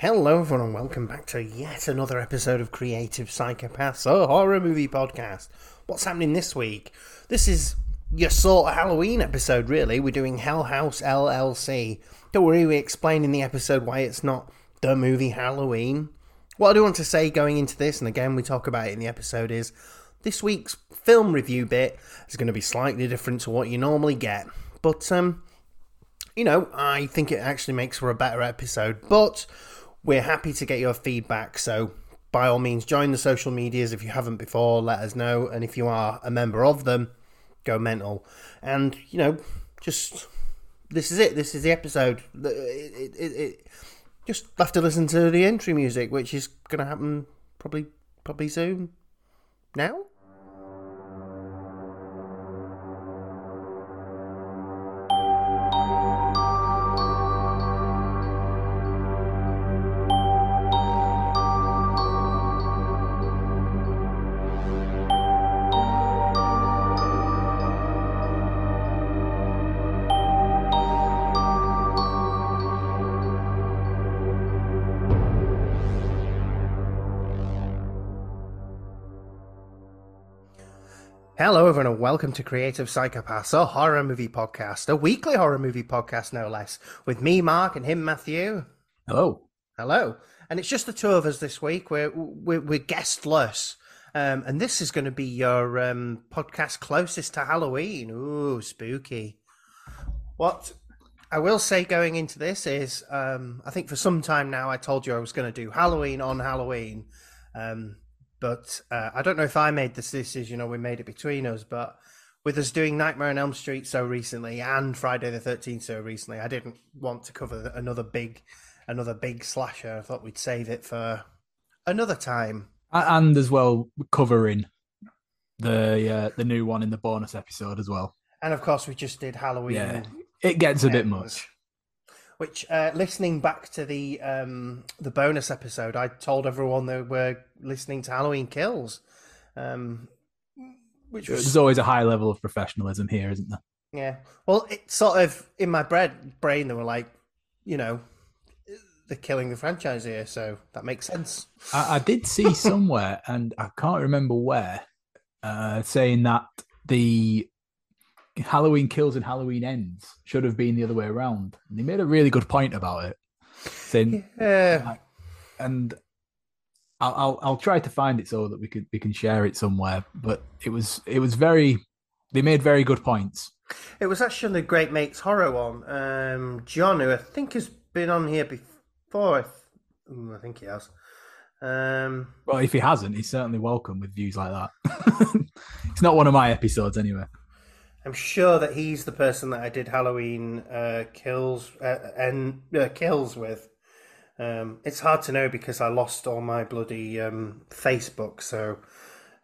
Hello everyone and welcome back to yet another episode of Creative Psychopaths, a horror movie podcast. What's happening this week? This is your sort of Halloween episode really. We're doing Hell House LLC. Don't worry, we explain in the episode why it's not the movie Halloween. What I do want to say going into this, and again we talk about it in the episode, is this week's film review bit is going to be slightly different to what you normally get. But, you know, I think it actually makes for a better episode. But we're happy to get your feedback, so by all means, join the social medias. If you haven't before, let us know. And if you are a member of them, go mental. And, you know, just, this is it. This is the episode. It just have to listen to the entry music, which is going to happen probably soon. Now? Hello everyone and welcome to Creative Psychopaths, a horror movie podcast, a weekly horror movie podcast no less, with me, Mark, and him, Matthew. Hello. Hello. And it's just the two of us this week. We're guestless, and this is going to be your podcast closest to Halloween. Ooh, spooky. What I will say going into this is, I think for some time now I told you I was going to do Halloween on Halloween, but I don't know if I made this decision or we made it between us, but with us doing Nightmare on Elm Street so recently and Friday the 13th so recently, I didn't want to cover another big slasher. I thought we'd save it for another time. And as well, covering the new one in the bonus episode as well. And of course, we just did Halloween. Yeah, it gets a bit much. Which, listening back to the bonus episode, I told everyone they were listening to Halloween Kills, which was... There's always a high level of professionalism here, isn't there? Yeah. Well, it's sort of in my brain. They were like, you know, they're killing the franchise here, so that makes sense. I did see somewhere, and I can't remember where, saying that the Halloween Kills and Halloween Ends should have been the other way around. And they made a really good point about it. Saying, yeah. And I'll try to find it so that we can share it somewhere. But it was very, they made very good points. It was actually the Great Mates Horror one. John, who I think has been on here before, I think he has. Well, if he hasn't, he's certainly welcome with views like that. It's not one of my episodes anyway. I'm sure that he's the person that I did Halloween kills with. It's hard to know because I lost all my bloody Facebook. So,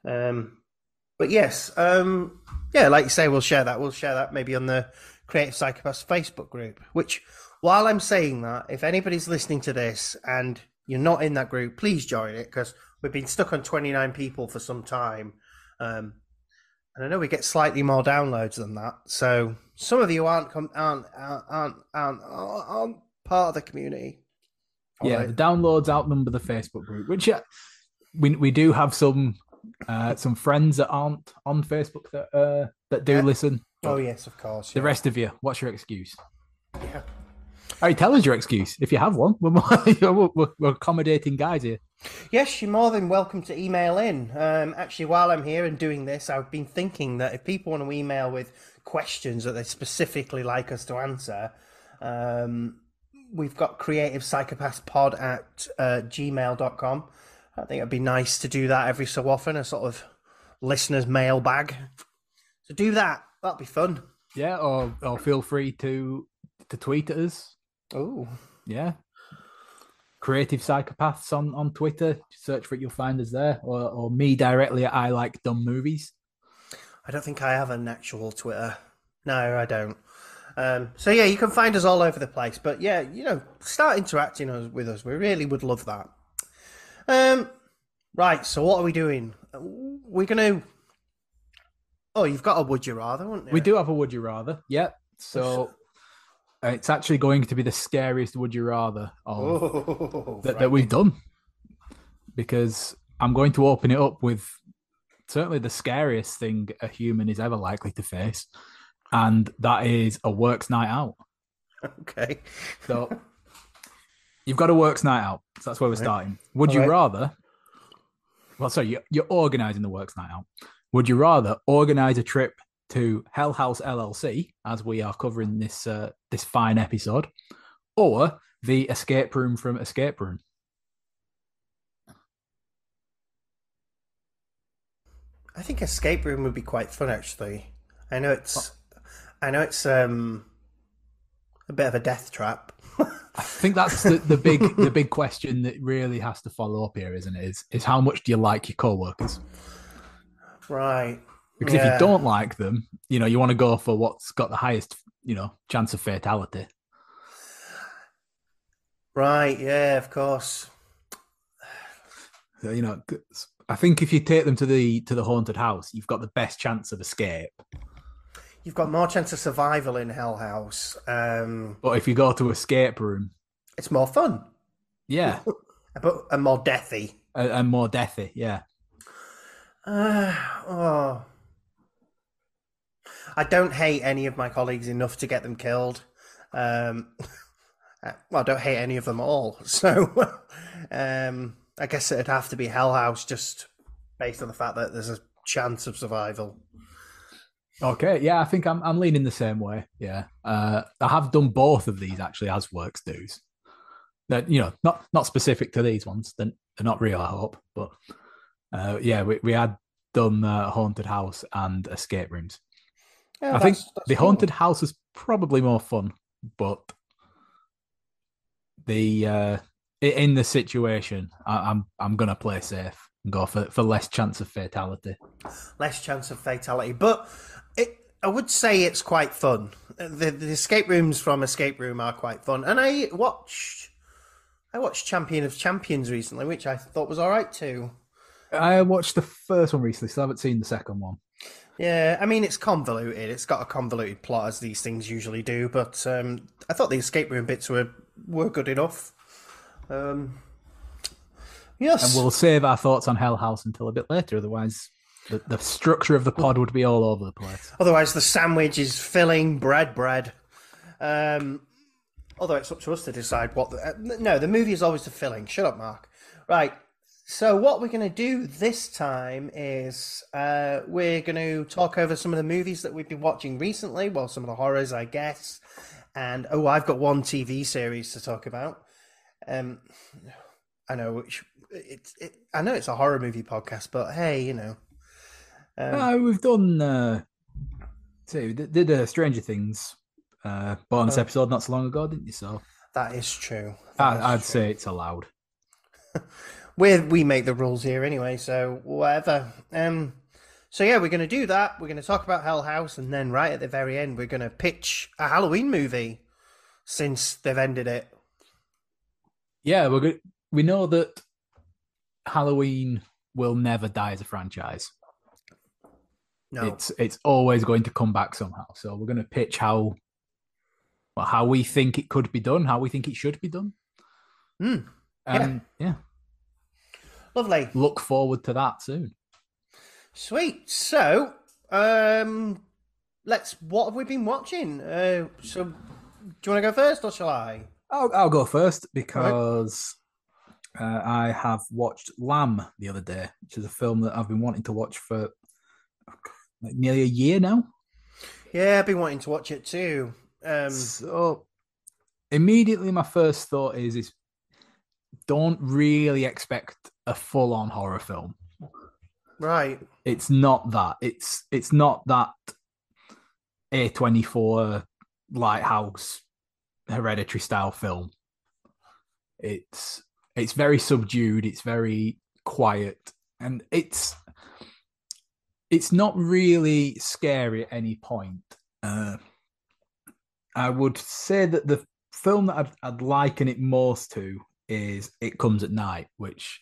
but yes, yeah, like you say, we'll share that. We'll share that maybe on the Creative Psychopaths Facebook group. Which, while I'm saying that, if anybody's listening to this and you're not in that group, please join it because we've been stuck on 29 people for some time. And I know we get slightly more downloads than that, so some of you aren't part of the community. Yeah, right. The downloads outnumber the Facebook group, which we do have some friends that aren't on Facebook that do listen. Oh yes, of course. Yeah. The rest of you, what's your excuse? Yeah. All right, tell us your excuse if you have one. We're accommodating guys here. Yes, you're more than welcome to email in. Actually, while I'm here and doing this, I've been thinking that if people want to email with questions that they specifically like us to answer, we've got creativepsychopathspod at gmail.com. I think it'd be nice to do that every so often, a sort of listener's mailbag. So do that. That'll be fun. Yeah, or feel free to tweet at us. Oh. Yeah. Creative Psychopaths on Twitter. Search for it, you'll find us there. Or me directly at I Like Dumb Movies. I don't think I have an actual Twitter. No, I don't. So yeah, you can find us all over the place. But yeah, you know, start interacting with us. We really would love that. Right, so what are we doing? We're going to... Oh, you've got a Would You Rather, haven't you? We do have a Would You Rather, yeah. So It's actually going to be the scariest Would You Rather that we've done, because I'm going to open it up with certainly the scariest thing a human is ever likely to face, and that is a works night out. Okay. So you've got a works night out. So that's where we're starting. Would you rather... Well, sorry, you're organising the works night out. Would you rather organise a trip to Hell House LLC, as we are covering this this fine episode, or the Escape Room from Escape Room? I think Escape Room would be quite fun, actually. I know it's a bit of a death trap. I think that's the big question that really has to follow up here, isn't it? Is how much do you like your co-workers? Right. Because if you don't like them, you know, you want to go for what's got the highest, you know, chance of fatality. Right, yeah, of course. So, you know, I think if you take them to the haunted house, you've got the best chance of escape. You've got more chance of survival in Hell House. But if you go to Escape Room, it's more fun. Yeah. But and more deathy. And more deathy, yeah. I don't hate any of my colleagues enough to get them killed. Well, I don't hate any of them at all. So I guess it'd have to be Hell House, just based on the fact that there's a chance of survival. Okay, yeah, I think I'm leaning the same way. Yeah, I have done both of these actually as works dues. That, you know, not specific to these ones. They're not real, I hope. But yeah, we had done haunted house and escape rooms. Yeah, I think the haunted house is probably more fun, but the in the situation, I'm gonna play safe and go for less chance of fatality. Less chance of fatality, but. I would say it's quite fun. The escape rooms from Escape Room are quite fun, and I watched Champion of Champions recently, which I thought was all right too. I watched the first one recently, so I haven't seen the second one. Yeah, I mean, it's convoluted. It's got a convoluted plot, as these things usually do, but I thought the escape room bits were good enough. Yes, and we'll save our thoughts on Hell House until a bit later, otherwise. The structure of the pod would be all over the place. Otherwise, the sandwich is filling bread. Although it's up to us to decide what the movie is always the filling. Shut up, Mark. Right. So what we're going to do this time is we're going to talk over some of the movies that we've been watching recently. Well, some of the horrors, I guess. And, I've got one TV series to talk about. I know, I know it's a horror movie podcast, but hey, you know. We've done. Did Stranger Things bonus episode not so long ago, didn't you? So that is true. I'd say it's allowed. we make the rules here anyway, so whatever. So yeah, we're going to do that. We're going to talk about Hell House, and then right at the very end, we're going to pitch a Halloween movie since they've ended it. Yeah, we're good. We know that Halloween will never die as a franchise. No. It's always going to come back somehow. So we're going to pitch how we think it could be done, how we think it should be done. Yeah. Lovely. Look forward to that soon. Sweet. So, what have we been watching? So, do you want to go first or shall I? I'll go first because I have watched Lamb the other day, which is a film that I've been wanting to watch for nearly a year now. Yeah, I've been wanting to watch it too. So immediately my first thought is don't really expect a full-on horror film. Right. It's not that. It's not that A24 Lighthouse Hereditary style film. It's very subdued, it's very quiet, and it's not really scary at any point. I would say that the film that I'd liken it most to is It Comes at Night, which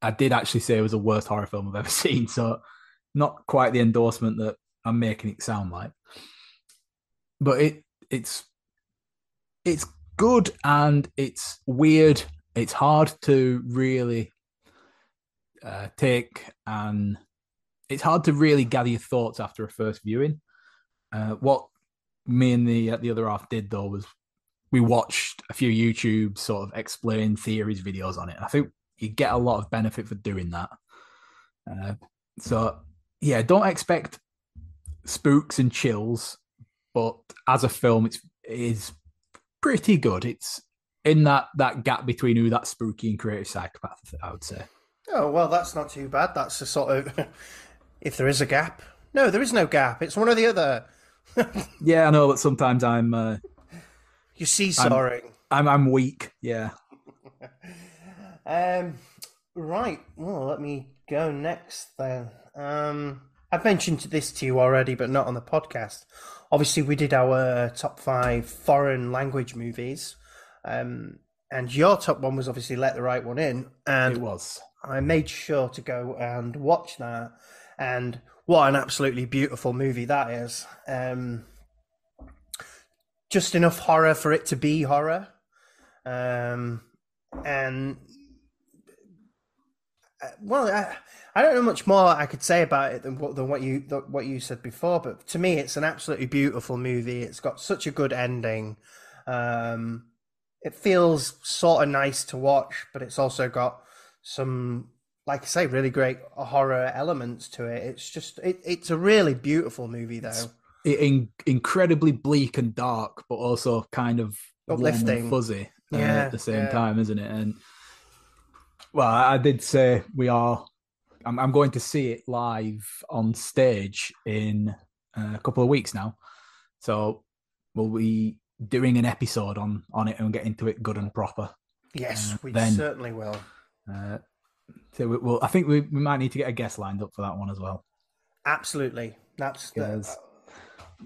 I did actually say was the worst horror film I've ever seen, so not quite the endorsement that I'm making it sound like. But it's it's good and it's weird. It's hard to really take, and it's hard to really gather your thoughts after a first viewing. What me and the other half did though was we watched a few YouTube sort of explain theories videos on it. I think you get a lot of benefit for doing that. So yeah, don't expect spooks and chills, but as a film, it is pretty good. It's in that gap between who that spooky and creative psychopath, I would say. Oh, well, that's not too bad. That's a sort of... if there is a gap. No, there is no gap. It's one or the other. Yeah, I know, but sometimes I'm... You're seesawing. I'm weak, yeah. Right. Well, let me go next then. I've mentioned this to you already, but not on the podcast. Obviously, we did our top 5 foreign language movies. And your top one was obviously Let the Right One In. And it was. I made sure to go and watch that. And what an absolutely beautiful movie that is. Just enough horror for it to be horror. And, well, I don't know much more I could say about it than what you said before. But to me, it's an absolutely beautiful movie. It's got such a good ending. It feels sort of nice to watch, but it's also got some, like I say, really great horror elements to it. It's just, it's a really beautiful movie, though. It's incredibly bleak and dark, but also kind of uplifting, warm and fuzzy at the same time, isn't it? And well, I did say we are. I'm going to see it live on stage in a couple of weeks now, so we'll be doing an episode on it and get into it good and proper. Yes, we certainly will. So I think we might need to get a guest lined up for that one as well. Absolutely.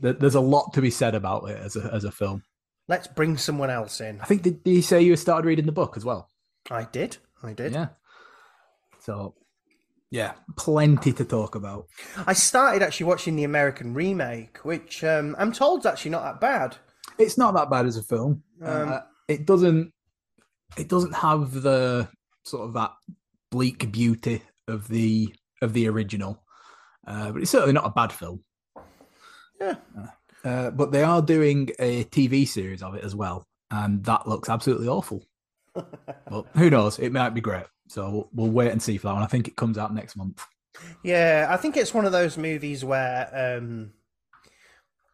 There's a lot to be said about it as a film. Let's bring someone else in. I think, did you say you started reading the book as well? I did. Yeah. So, yeah, plenty to talk about. I started actually watching the American remake, which I'm told is actually not that bad. It's not that bad as a film. It doesn't have the sort of that bleak beauty of the original, but it's certainly not a bad film. Yeah. But they are doing a TV series of it as well, and that looks absolutely awful. But who knows? It might be great. So we'll wait and see for that one. I think it comes out next month. Yeah, I think it's one of those movies where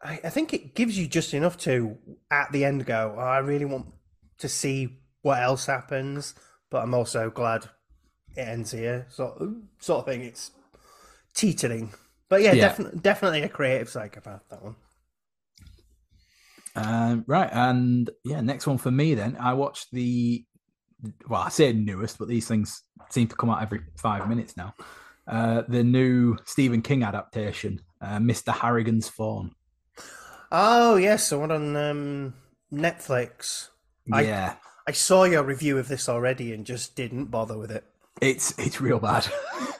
I think it gives you just enough to, at the end, go, oh, I really want to see what else happens, but I'm also glad it ends here. Sort of thing. It's teetering. But yeah. Definitely a creative psychopath, that one. Right. And yeah, next one for me then. I watched I say newest, but these things seem to come out every 5 minutes now. The new Stephen King adaptation, Mr. Harrigan's Phone. Oh, yes. The one on Netflix. Yeah. I saw your review of this already and just didn't bother with it. It's real bad.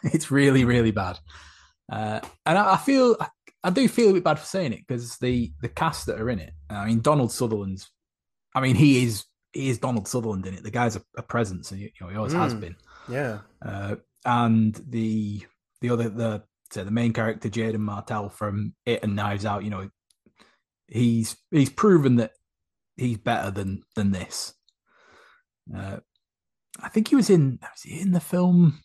It's really, really bad. And I do feel a bit bad for saying it because the cast that are in it, I mean, Donald Sutherland's, I mean, he is Donald Sutherland in it. The guy's a presence, and he always has been. Yeah. And the main character, Jaden Martell from It and Knives Out, you know, he's proven that he's better than this. I think he was in. Was he in the film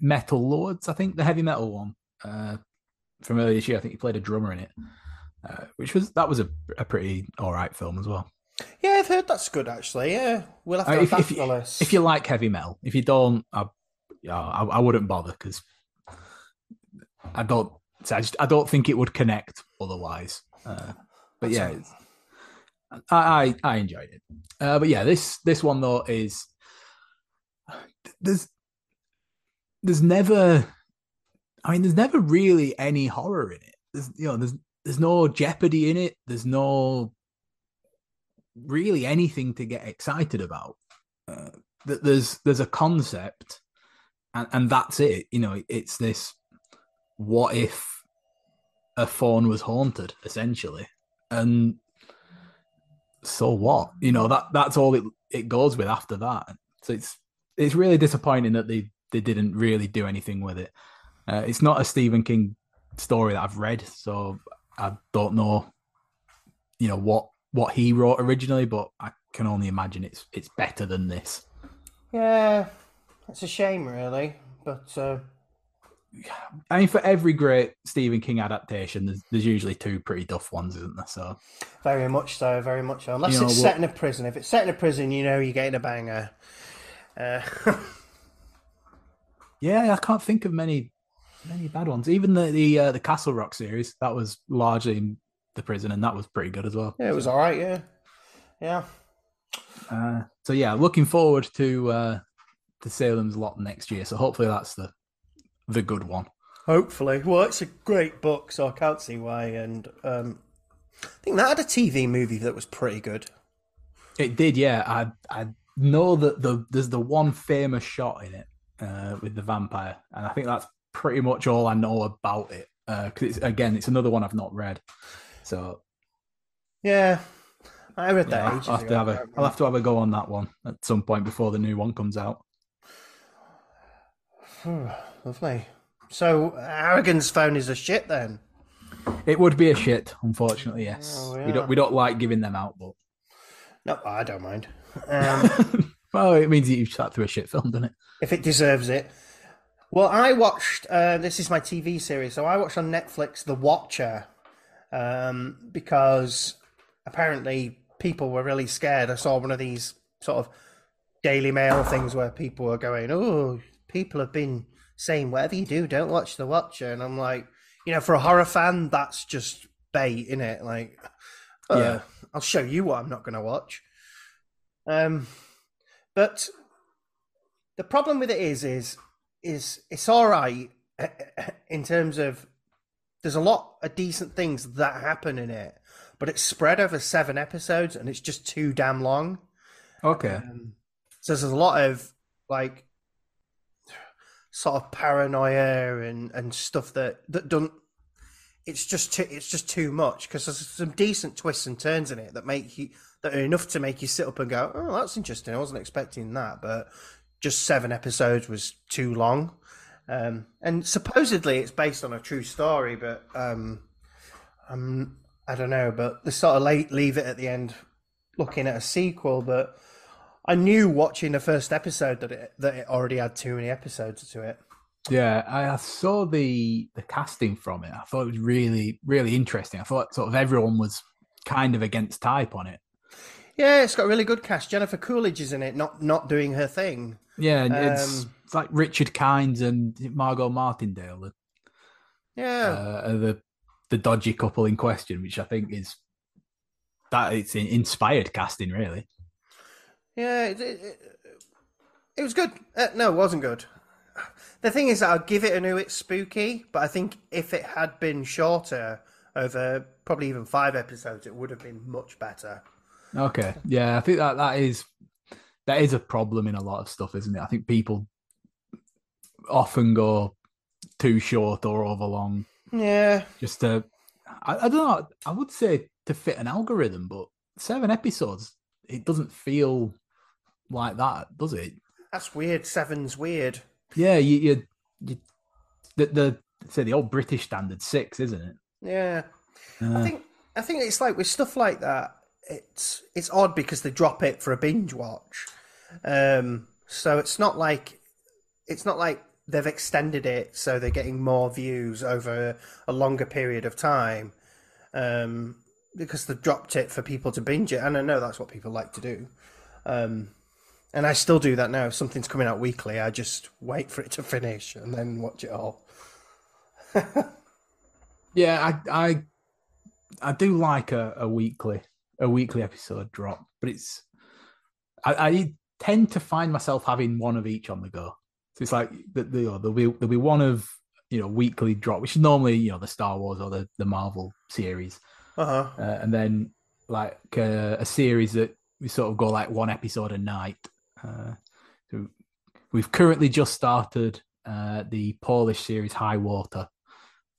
Metal Lords? I think the heavy metal one from earlier this year. I think he played a drummer in it, which was a pretty all right film as well. Yeah, I've heard that's good actually. Yeah, we'll have to have that for us. If you like heavy metal, if you don't, I wouldn't bother because I don't. I don't think it would connect otherwise. But that's yeah, I enjoyed it. But yeah, this one though is. There's never really any horror in it. There's no jeopardy in it. There's no really anything to get excited about. There's a concept, and that's it. You know, it's this: what if a phone was haunted, essentially? And so what? You know, that's all it goes with after that. So it's really disappointing that they didn't really do anything with it. It's not a Stephen King story that I've read, so I don't know, you know, what he wrote originally, but I can only imagine it's better than this. Yeah, it's a shame, really. But I mean, for every great Stephen King adaptation, there's usually two pretty duff ones, isn't there? So very much so, very much so. Unless it's set in a prison. If it's set in a prison, you know you're getting a banger. Yeah, I can't think of many bad ones. Even the Castle Rock series, that was largely in the prison, and that was pretty good as well. Yeah, it was all right. Yeah. So yeah, looking forward to Salem's Lot next year. So hopefully that's the good one. Hopefully. Well, it's a great book, so I can't see why. And I think that had a TV movie that was pretty good. It did, yeah. I know that there's the one famous shot in it with the vampire, and I think that's pretty much all I know about it. Because it's another one I've not read. So yeah, I read that. I'll have to have a go on that one at some point before the new one comes out. Lovely. So Harrigan's Phone is a shit then? It would be a shit, unfortunately, yes. Oh, yeah. We don't like giving them out, but... No, I don't mind. Well, it means that you've sat through a shit film, doesn't it? If it deserves it. Well, I watched... this is my TV series, so I watched on Netflix The Watcher, because apparently people were really scared. I saw one of these sort of Daily Mail things where people were going, oh, people have been... saying, whatever you do, don't watch The Watcher. And I'm like, you know, for a horror fan, that's just bait, isn't it? Like, yeah, I'll show you what I'm not going to watch. But the problem with it is it's all right in terms of there's a lot of decent things that happen in it, but it's spread over 7 episodes and it's just too damn long. Okay. So there's a lot of like sort of paranoia and stuff that don't. It's just too much, because there's some decent twists and turns in it that are enough to make you sit up and go, oh, that's interesting. I wasn't expecting that, but just 7 episodes was too long. And supposedly it's based on a true story, but I don't know. But they sort of leave it at the end, looking at a sequel, but. I knew watching the first episode that it already had too many episodes to it. Yeah, I saw the casting from it. I thought it was really, really interesting. I thought sort of everyone was kind of against type on it. Yeah, it's got a really good cast. Jennifer Coolidge is in it, not doing her thing. Yeah, it's like Richard Kind and Margot Martindale. The dodgy couple in question, which I think is that it's inspired casting, really. Yeah, it was good. No, it wasn't good. The thing is that I'll give it a new, it's spooky, but I think if it had been shorter, over probably even 5 episodes, it would have been much better. Okay, yeah, I think that is a problem in a lot of stuff, isn't it? I think people often go too short or over long. Yeah. Just to, I don't know, I would say to fit an algorithm, but 7 episodes... It doesn't feel like that, does it? That's weird. 7's weird. Yeah, you say the old British standard 6, isn't it? Yeah, I think it's like with stuff like that, it's odd because they drop it for a binge watch, so it's not like they've extended it so they're getting more views over a longer period of time. Because they dropped it for people to binge it. And I know that's what people like to do. And I still do that now. If something's coming out weekly, I just wait for it to finish and then watch it all. Yeah, I do like a weekly episode drop, but it's... I tend to find myself having one of each on the go. So it's like there'll be one of, you know, weekly drop, which is normally, you know, the Star Wars or the Marvel series. Uh-huh. And then like a series that we sort of go like one episode a night. So we've currently just started the Polish series High Water,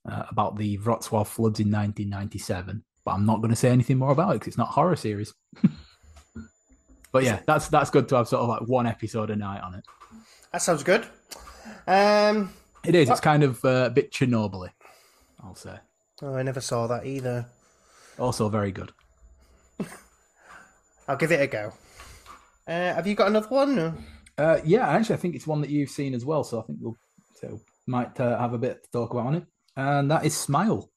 about the Wrocław floods in 1997. But I'm not going to say anything more about it because it's not a horror series. But yeah, that's good to have sort of like one episode a night on it. That sounds good. It is. It's kind of a bit Chernobyl-y, I'll say. Oh, I never saw that either. Also very good. I'll give it a go. Have you got another one? Yeah, actually, I think it's one that you've seen as well, so I think we'll might have a bit to talk about on it. And that is Smile.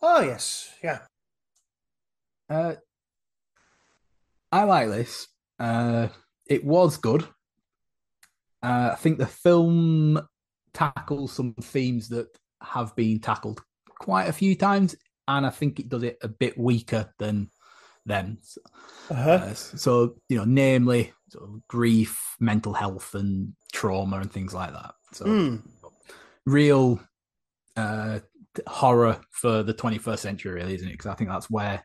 Oh, yes. Yeah. I like this. It was good. I think the film tackles some themes that have been tackled quite a few times, and I think it does it a bit weaker than them. So, you know, namely sort of grief, mental health, and trauma, and things like that. So, real horror for the 21st century, really, isn't it? Because I think that's where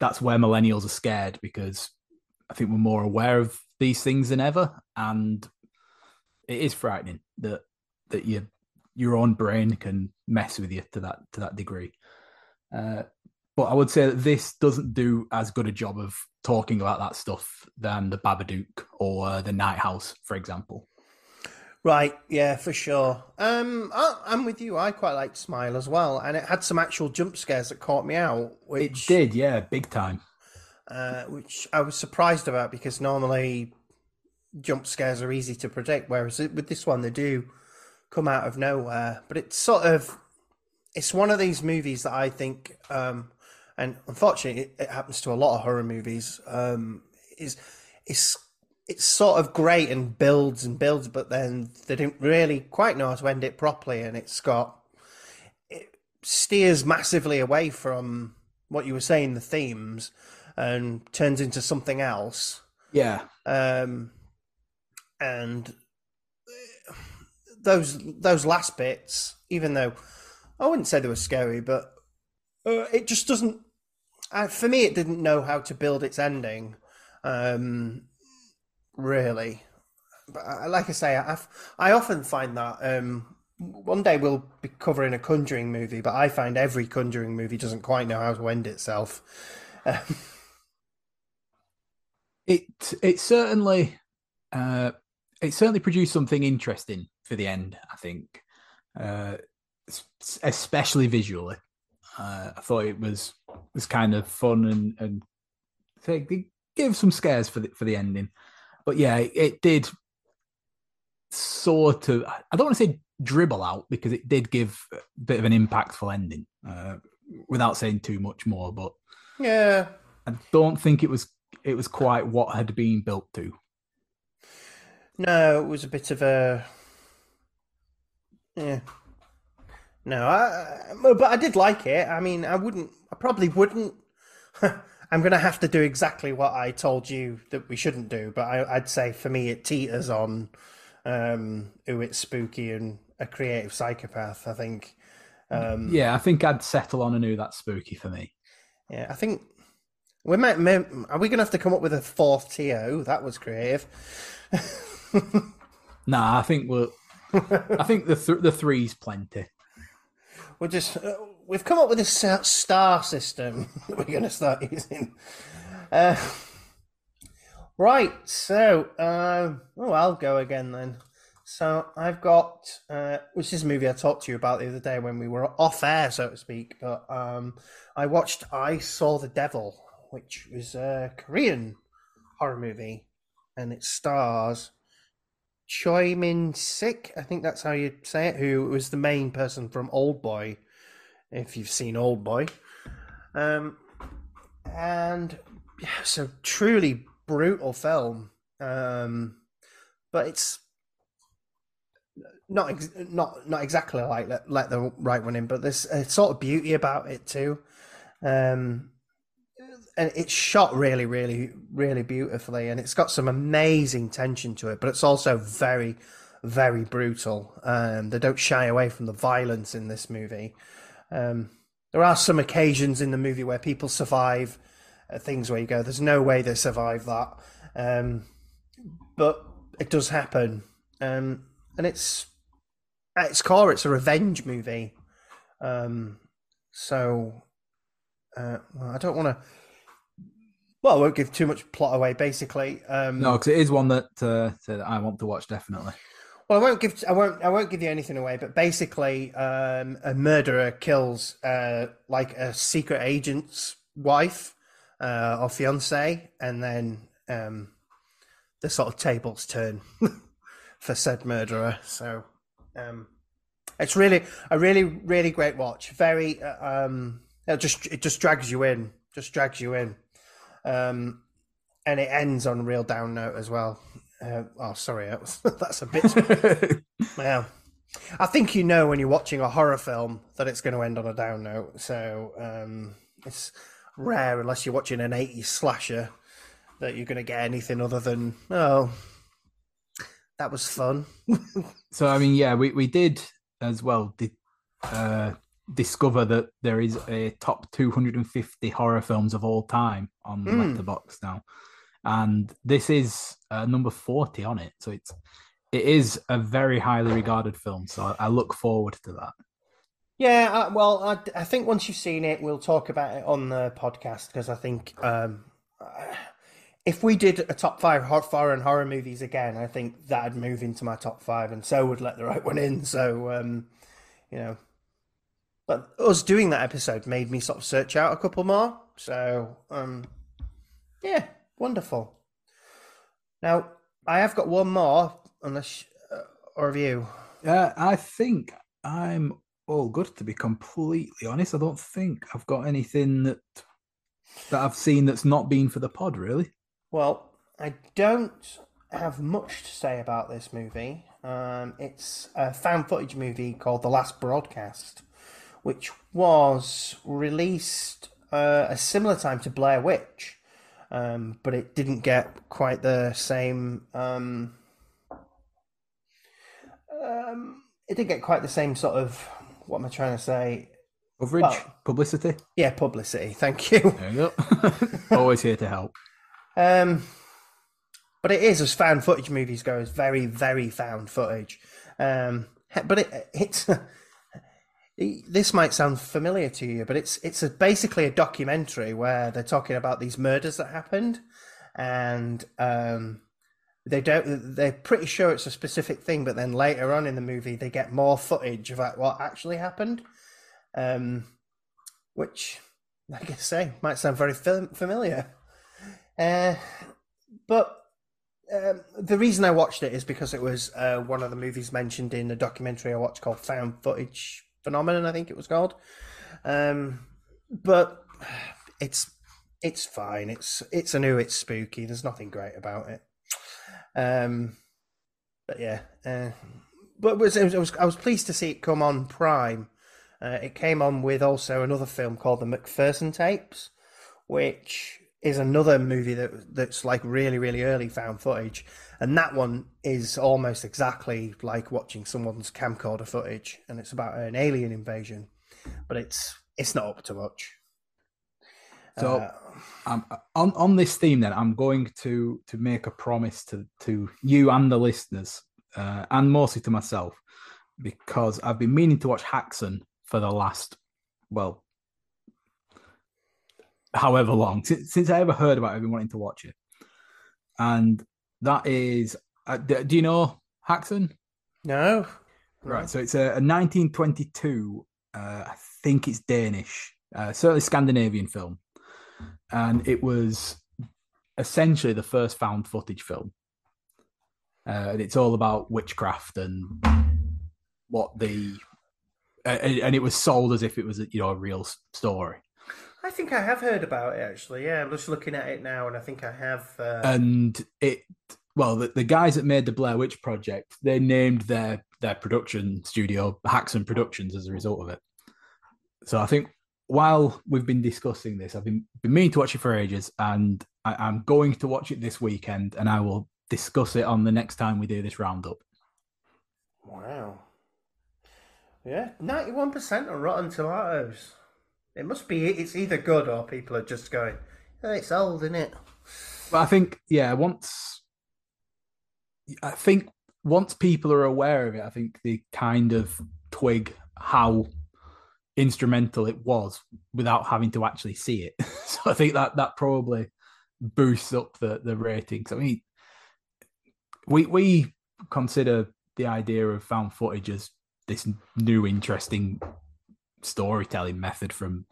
millennials are scared, because I think we're more aware of these things than ever, and it is frightening that your own brain can mess with you to that degree. But I would say that this doesn't do as good a job of talking about that stuff than The Babadook or The Night House, for example. Right, yeah, for sure. I'm with you. I quite liked Smile as well, and it had some actual jump scares that caught me out. Which, it did, yeah, big time. Which I was surprised about, because normally jump scares are easy to predict, whereas with this one they do come out of nowhere. But it's one of these movies that I think, and unfortunately it happens to a lot of horror movies, It's sort of great and builds, but then they didn't really quite know how to end it properly, and it steers massively away from what you were saying, the themes, and turns into something else. Yeah. And those last bits, even though I wouldn't say they were scary, but it just doesn't. For me, it didn't know how to build its ending. Really, but like I say, I often find that one day we'll be covering a Conjuring movie, but I find every Conjuring movie doesn't quite know how to end itself. It certainly produced something interesting for the end, I think, especially visually. I thought it was kind of fun and they gave some scares for the ending. But yeah, it did sort of, I don't want to say dribble out, because it did give a bit of an impactful ending, without saying too much more. But yeah, I don't think it was quite what had been built to. No, it was a bit of a, yeah. No, but I did like it. I mean, I probably wouldn't. I'm going to have to do exactly what I told you that we shouldn't do, but I'd say for me it teeters on ooh, it's spooky and a creative psychopath, I think. Yeah, I think I'd settle on an ooh, that's spooky for me. Yeah, I think we might. Are we going to have to come up with a fourth tier? Ooh, that was creative. Nah, I think we're. I think the three's plenty. We're just. We've come up with this star system that we're going to start using. Right, so I'll go again then. So I've got, which is a movie I talked to you about the other day when we were off air, so to speak, but I watched I Saw the Devil, which was a Korean horror movie, and it stars Choi Min-sik, I think that's how you say it, who was the main person from Old Boy, if you've seen Old Boy. And yeah, so truly brutal film. But it's not exactly like Let the Right One In, but there's a sort of beauty about it too. And it's shot really, really, really beautifully, and it's got some amazing tension to it, but it's also very, very brutal. They don't shy away from the violence in this movie. There are some occasions in the movie where people survive things where you go, there's no way they survive that. But it does happen. And it's, at its core, it's a revenge movie. I don't want to Well, I won't give too much plot away, basically. No, because it is one that, that I want to watch, definitely. Well, I won't give you anything away, but basically, a murderer kills like a secret agent's wife or fiance, and then the sort of tables turn for said murderer. So it's really a really great watch. Very, it just drags you in, and it ends on a real down note as well. Oh, sorry, that's a bit... Well, I think you know when you're watching a horror film that it's going to end on a down note, so it's rare, unless you're watching an 80s slasher, that you're going to get anything other than, oh, that was fun. So, I mean, yeah, we did as well discover that there is a top 250 horror films of all time on Letterboxd now. And this is number 40 on it, so it is a very highly regarded film. So I look forward to that. Yeah, I think once you've seen it, we'll talk about it on the podcast, because I think if we did a top 5 foreign horror movies again, I think that'd move into my top 5, and so would Let the Right One In. So you know, but us doing that episode made me sort of search out a couple more. So yeah. Wonderful. Now, I have got one more, unless, or have you? I think I'm all good, to be completely honest. I don't think I've got anything that I've seen that's not been for the pod, really. Well, I don't have much to say about this movie. It's a found footage movie called The Last Broadcast, which was released a similar time to Blair Witch. But it didn't get quite the same. It didn't get quite the same sort of, what am I trying to say? Coverage, publicity. Yeah, publicity. Thank you. There you go. Always here to help. But it is, as found footage movies go, is very, very found footage. But this might sound familiar to you, but it's basically a documentary where they're talking about these murders that happened, and they're pretty sure it's a specific thing, but then later on in the movie they get more footage of what actually happened, which, like I say, might sound very familiar. But the reason I watched it is because it was one of the movies mentioned in a documentary I watched called Found Footage Phenomenon, I think it was called. But it's fine. It's new, it's spooky. There's nothing great about it. But yeah. But I was pleased to see it come on Prime. It came on with also another film called The McPherson Tapes, which is another movie that's like really, really early found footage. And that one is almost exactly like watching someone's camcorder footage, and it's about an alien invasion, but it's not up to much. So on this theme then, I'm going to make a promise to you and the listeners, and mostly to myself, because I've been meaning to watch Häxan for the last, well, however long, since I ever heard about it. I've been wanting to watch it. And that is, do you know Häxan? No. Right, so it's a 1922, I think it's Danish, certainly Scandinavian film. And it was essentially the first found footage film. And it's all about witchcraft and and it was sold as if it was, a real story. I think I have heard about it, actually. Yeah, I'm just looking at it now, and I think I have. And the guys that made the Blair Witch Project, they named their production studio Häxan Productions as a result of it. So I think while we've been discussing this, I've been meaning to watch it for ages, and I'm going to watch it this weekend, and I will discuss it on the next time we do this roundup. Wow. Yeah, 91% on Rotten Tomatoes. It must be, it's either good or people are just going, oh, it's old, isn't it? But I think, yeah, once people are aware of it, I think they kind of twig how instrumental it was without having to actually see it. So I think that probably boosts up the ratings. I mean, we consider the idea of found footage as this new interesting storytelling method from,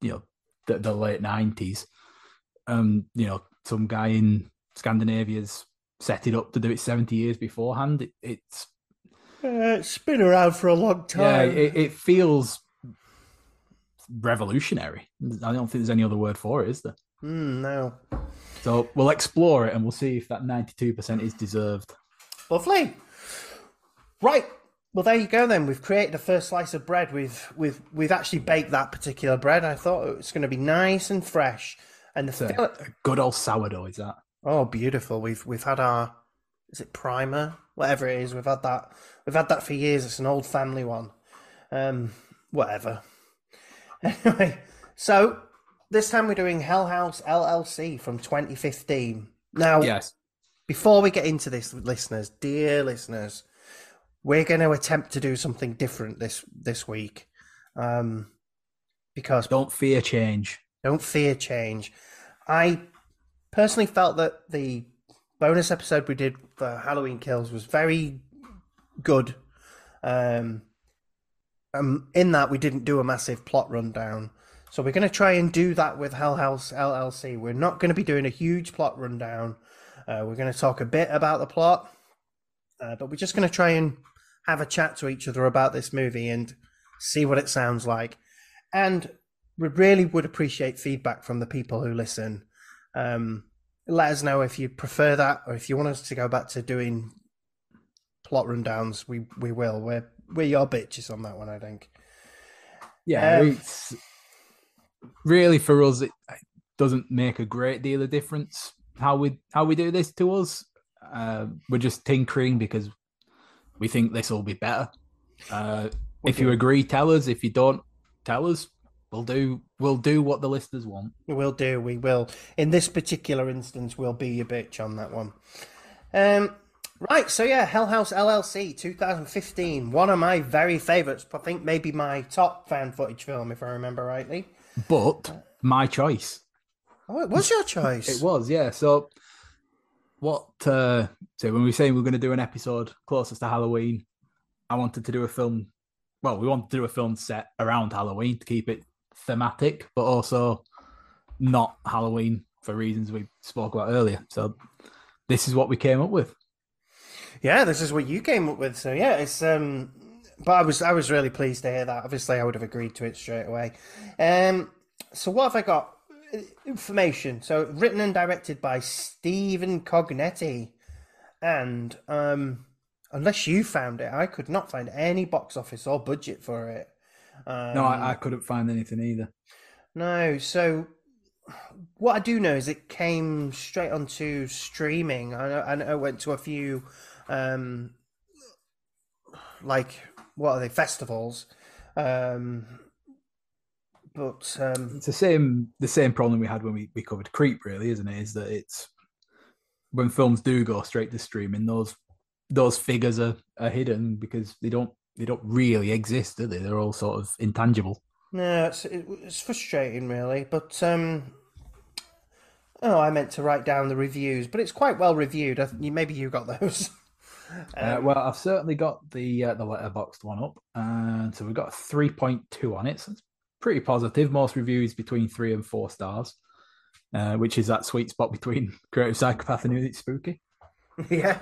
you know, the late 90s. You know, some guy in Scandinavia's set it up to do it 70 years beforehand. It's been around for a long time. Yeah, it feels revolutionary. I don't think there's any other word for it, is there? No. So we'll explore it and we'll see if that 92% is deserved. Lovely. Right. Well, there you go then. We've created a first slice of bread. We've actually baked that particular bread. I thought it was going to be nice and fresh. And a good old sourdough, is that? Oh, beautiful. We've had our, is it primer? Whatever it is, we've had that for years. It's an old family one. Whatever. Anyway, so this time we're doing Hell House LLC from 2015. Now, yes. Before we get into this, listeners, dear listeners, we're going to attempt to do something different this week, because don't fear change. Don't fear change. I personally felt that the bonus episode we did for Halloween Kills was very good. In that, we didn't do a massive plot rundown. So we're going to try and do that with Hell House LLC. We're not going to be doing a huge plot rundown. We're going to talk a bit about the plot. But we're just going to try and have a chat to each other about this movie and see what it sounds like. And we really would appreciate feedback from the people who listen. Let us know if you prefer that or if you want us to go back to doing plot rundowns. We will. We're your bitches on that one, I think. Yeah, it's really, for us, it doesn't make a great deal of difference how we do this to us. We're just tinkering because we think this will be better. If you agree, tell us. If you don't, tell us. We'll do what the listeners want. We will. In this particular instance, we'll be your bitch on that one. Right, so yeah, Hell House LLC 2015, one of my very favourites. I think maybe my top fan footage film, if I remember rightly. But my choice. Oh, it was your choice. It was, yeah. So so when we were saying we're going to do an episode closest to Halloween, I wanted to do a film. Well, we wanted to do a film set around Halloween to keep it thematic, but also not Halloween for reasons we spoke about earlier. So this is what we came up with. Yeah, this is what you came up with. So yeah, it's but I was really pleased to hear that. Obviously I would have agreed to it straight away. So what have I got? Information. So written and directed by Stephen Cognetti, and unless you found it, I could not find any box office or budget for it. No, I couldn't find anything either. No, so what I do know is it came straight onto streaming. I know it went to a few, festivals. But it's the same problem we had when we covered Creep, really, isn't it? Is that it's when films do go straight to streaming, those figures are hidden because they don't really exist, do they? They're all sort of intangible. No, it's frustrating, really. But I meant to write down the reviews, but it's quite well reviewed. Maybe you got those. Well, I've certainly got the Letterboxd one up, and so we've got a 3.2 on it. So it's pretty positive. Most reviews between 3 and 4 stars, which is that sweet spot between Creative Psychopath and Is It Spooky? Yeah.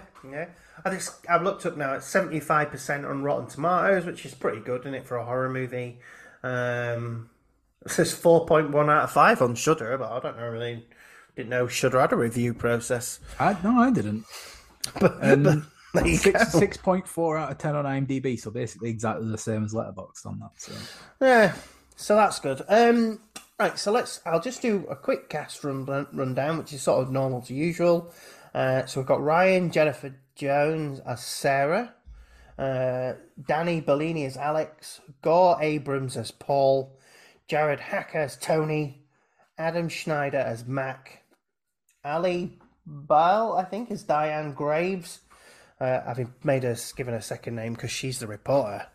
I've looked up now. It's 75% on Rotten Tomatoes, which is pretty good, isn't it, for a horror movie? It says 4.1 out of 5 on Shudder, but I don't know. Really, didn't know Shudder had a review process. I didn't. But there you go. 6.4 out of 10 on IMDb, so basically exactly the same as Letterboxd on that. So. Yeah, so that's good. Right, so I'll just do a quick cast rundown, which is sort of normal to usual. So we've got Ryan Jennifer Jones as Sarah, Danny Bellini as Alex, Gore Abrams as Paul, Jared Hacker as Tony, Adam Schneider as Mac, Ali Bile, I think, is Diane Graves. I've given her second name because she's the reporter.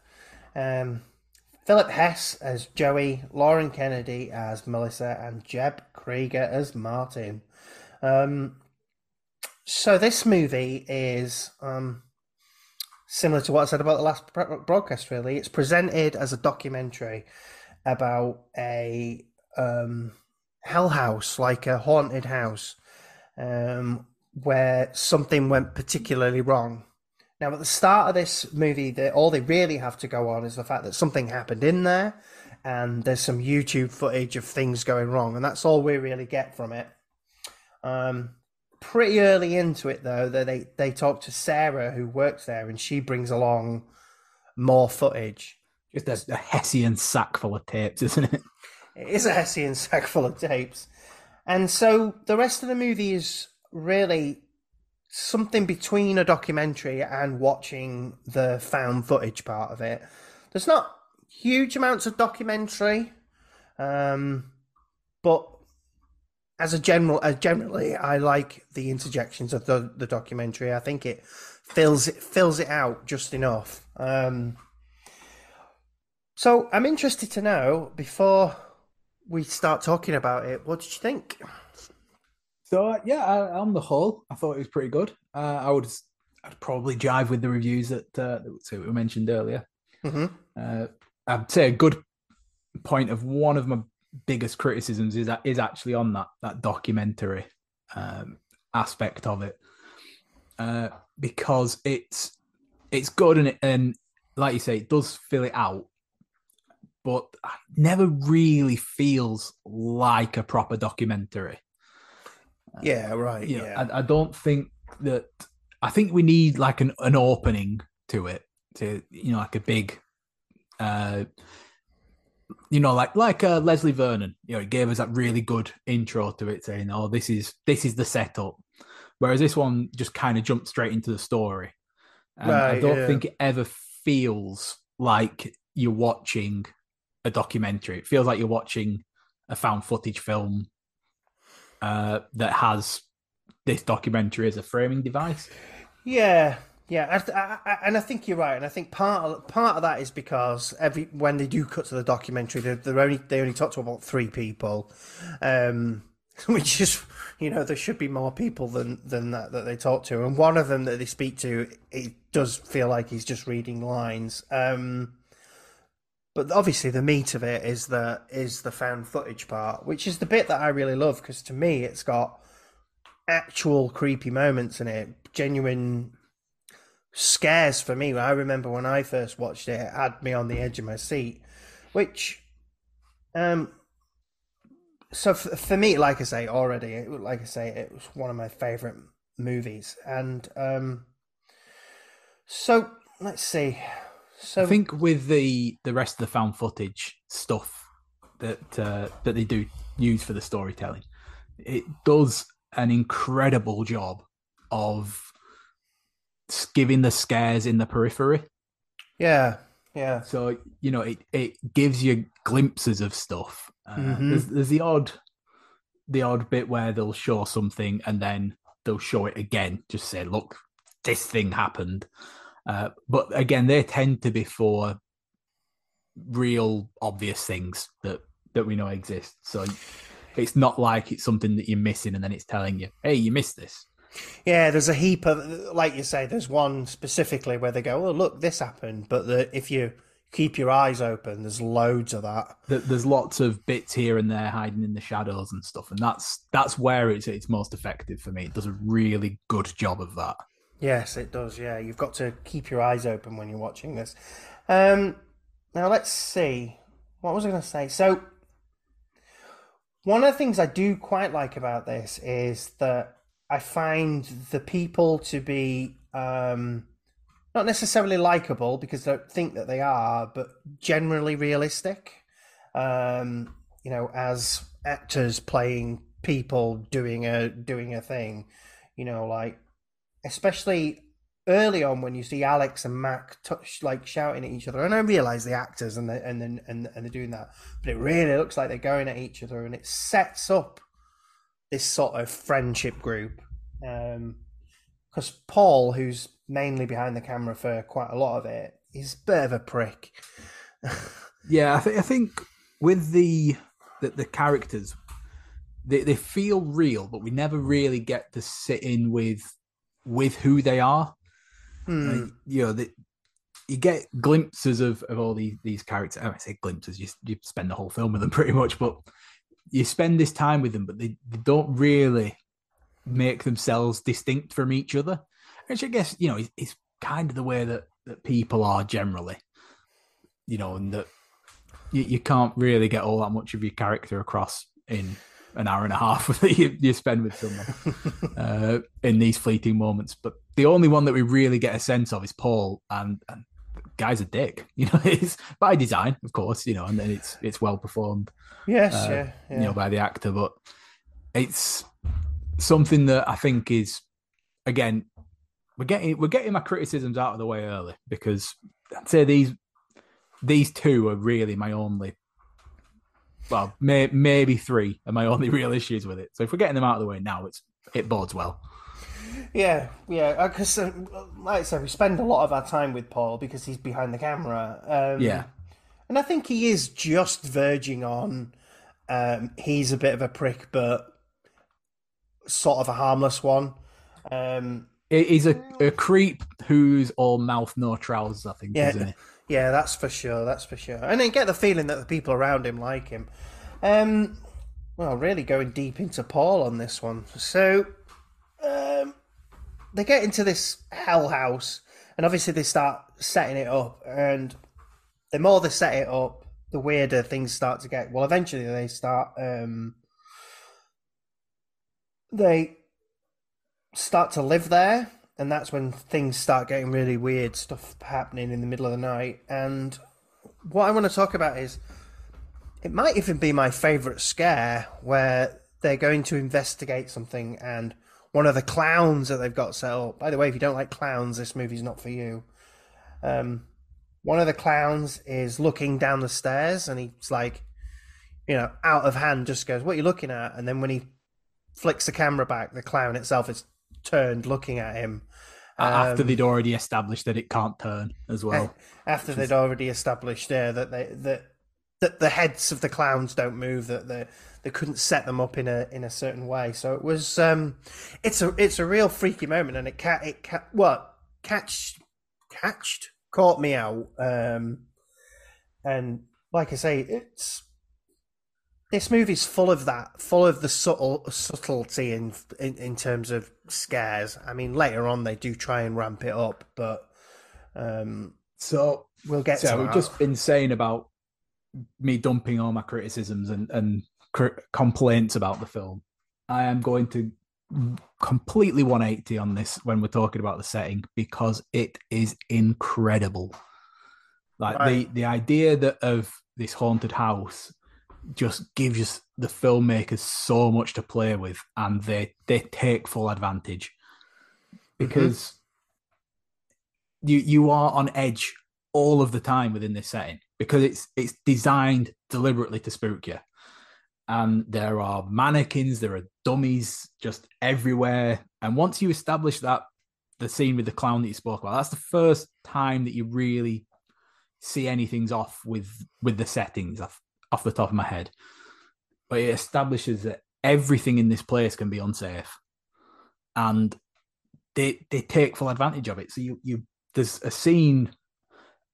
Philip Hess as Joey, Lauren Kennedy as Melissa, and Jeb Krieger as Martin. So this movie is similar to what I said about The Last Broadcast, really. It's presented as a documentary about a hell house, like a haunted house, where something went particularly wrong. Now, at the start of this movie, all they really have to go on is the fact that something happened in there, and there's some YouTube footage of things going wrong, and that's all we really get from it. Pretty early into it, though, they talk to Sarah, who works there, and she brings along more footage. Just a Häxian sack full of tapes, isn't it? It is a Häxian sack full of tapes. And so the rest of the movie is really something between a documentary and watching the found footage part of it. There's not huge amounts of documentary, but as generally, I like the interjections of the documentary. I think it fills it out just enough. So I'm interested to know, before we start talking about it, what did you think? So yeah, on the whole, I thought it was pretty good. I'd probably jive with the reviews that we mentioned earlier. Mm-hmm. I'd say a good point of one of my biggest criticisms is actually on that documentary aspect of it, because it's good and like you say, it does fill it out. But it never really feels like a proper documentary. Yeah, right. Yeah. I don't think that. I think we need like an opening to it, to like a big, like Leslie Vernon. It gave us that really good intro to it, saying, "Oh, this is the setup," whereas this one just kind of jumped straight into the story. And right, I don't think it ever feels like you're watching a documentary. It feels like you're watching a found footage film that has this documentary as a framing device. Yeah, and I think you're right. And I think part of that is because when they do cut to the documentary, they only talk to about three people, which is there should be more people than that they talk to. And one of them that they speak to, it does feel like he's just reading lines. But obviously, the meat of it is the found footage part, which is the bit that I really love, because to me, it's got actual creepy moments in it, genuine scares for me. I remember when I first watched it, it had me on the edge of my seat, which, so for me, it was one of my favourite movies. And so let's see. So I think with the rest of the found footage stuff that they do use for the storytelling, it does an incredible job of giving the scares in the periphery. Yeah. So it gives you glimpses of stuff. Mm-hmm. There's the odd bit where they'll show something and then they'll show it again. Just say, look, this thing happened. But again, they tend to be for real obvious things that we know exist. So it's not like it's something that you're missing and then it's telling you, hey, you missed this. Yeah, there's a heap of, like you say, there's one specifically where they go, oh, look, this happened. But if you keep your eyes open, there's loads of that. There's lots of bits here and there hiding in the shadows and stuff. And that's where it's most effective for me. It does a really good job of that. Yes, it does, yeah. You've got to keep your eyes open when you're watching this. Now, let's see. What was I going to say? So, one of the things I do quite like about this is that I find the people to be not necessarily likeable, because I don't think that they are, but generally realistic. As actors playing people doing a thing, like... Especially early on when you see Alex and Mac shouting at each other, and I realise the actors and they're doing that, but it really looks like they're going at each other, and it sets up this sort of friendship group. Because Paul, who's mainly behind the camera for quite a lot of it, is a bit of a prick. Yeah, I think with the characters, they feel real, but we never really get to sit in with who they are. Like, you know, you get glimpses of all these characters. I say glimpses, you spend the whole film with them pretty much, but you spend this time with them, but they don't really make themselves distinct from each other, which I guess, you know, it's kind of the way that people are generally, you know, and that you can't really get all that much of your character across in an hour and a half that you spend with someone in these fleeting moments. But the only one that we really get a sense of is Paul, and the guy's a dick, you know, it's by design, of course, you know, and then it's well performed. Yes, yeah. You know, by the actor, but it's something that I think is, again, we're getting my criticisms out of the way early, because I'd say these two are really my only, well, maybe three are my only real issues with it. So if we're getting them out of the way now, it bodes well. Yeah, because like I said, we spend a lot of our time with Paul because he's behind the camera. Yeah. And I think he is just verging on, he's a bit of a prick, but sort of a harmless one. He's a creep who's all mouth, no trousers, I think, isn't he? Yeah, that's for sure. And I get the feeling that the people around him like him. Well, really going deep into Paul on this one. So they get into this hell house, and obviously they start setting it up, and the more they set it up, the weirder things start to get. Well, eventually they start... they start to live there, and that's when things start getting really weird, stuff happening in the middle of the night. And what I want to talk about is, it might even be my favourite scare, where they're going to investigate something, and one of the clowns that they've got set up, by the way, if you don't like clowns, this movie's not for you. One of the clowns is looking down the stairs, and he's like, you know, out of hand, just goes, "What are you looking at?" And then when he flicks the camera back, the clown itself is turned looking at him. After they'd already established that it can't turn as well. After they'd already established that the heads of the clowns don't move, that they couldn't set them up in a certain way. So it was it's a real freaky moment, and it caught me out. And like I say, this movie's full of that, full of the subtlety in terms of scares. I mean, later on they do try and ramp it up, but so we'll get. So we've just been saying about me dumping all my criticisms and complaints about the film. I am going to completely 180 on this when we're talking about the setting, because it is incredible. Like the idea that of this haunted house just gives the filmmakers so much to play with, and they take full advantage, because you are on edge all of the time within this setting, because it's designed deliberately to spook you. And there are mannequins, there are dummies just everywhere. And once you establish that, the scene with the clown that you spoke about, that's the first time that you really see anything's off with the settings. Off the top of my head, but it establishes that everything in this place can be unsafe, and they take full advantage of it. So you there's a scene,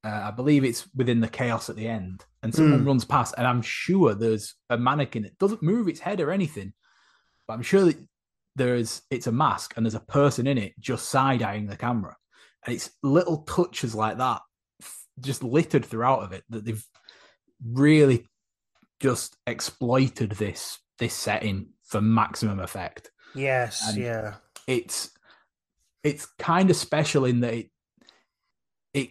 I believe it's within the chaos at the end, and someone runs past, and I'm sure there's a mannequin that doesn't move its head or anything, but I'm sure that it's a mask, and there's a person in it just side-eyeing the camera, and it's little touches like that, just littered throughout of it, that they've really just exploited this setting for maximum effect. Yes, and yeah. It's kind of special in that it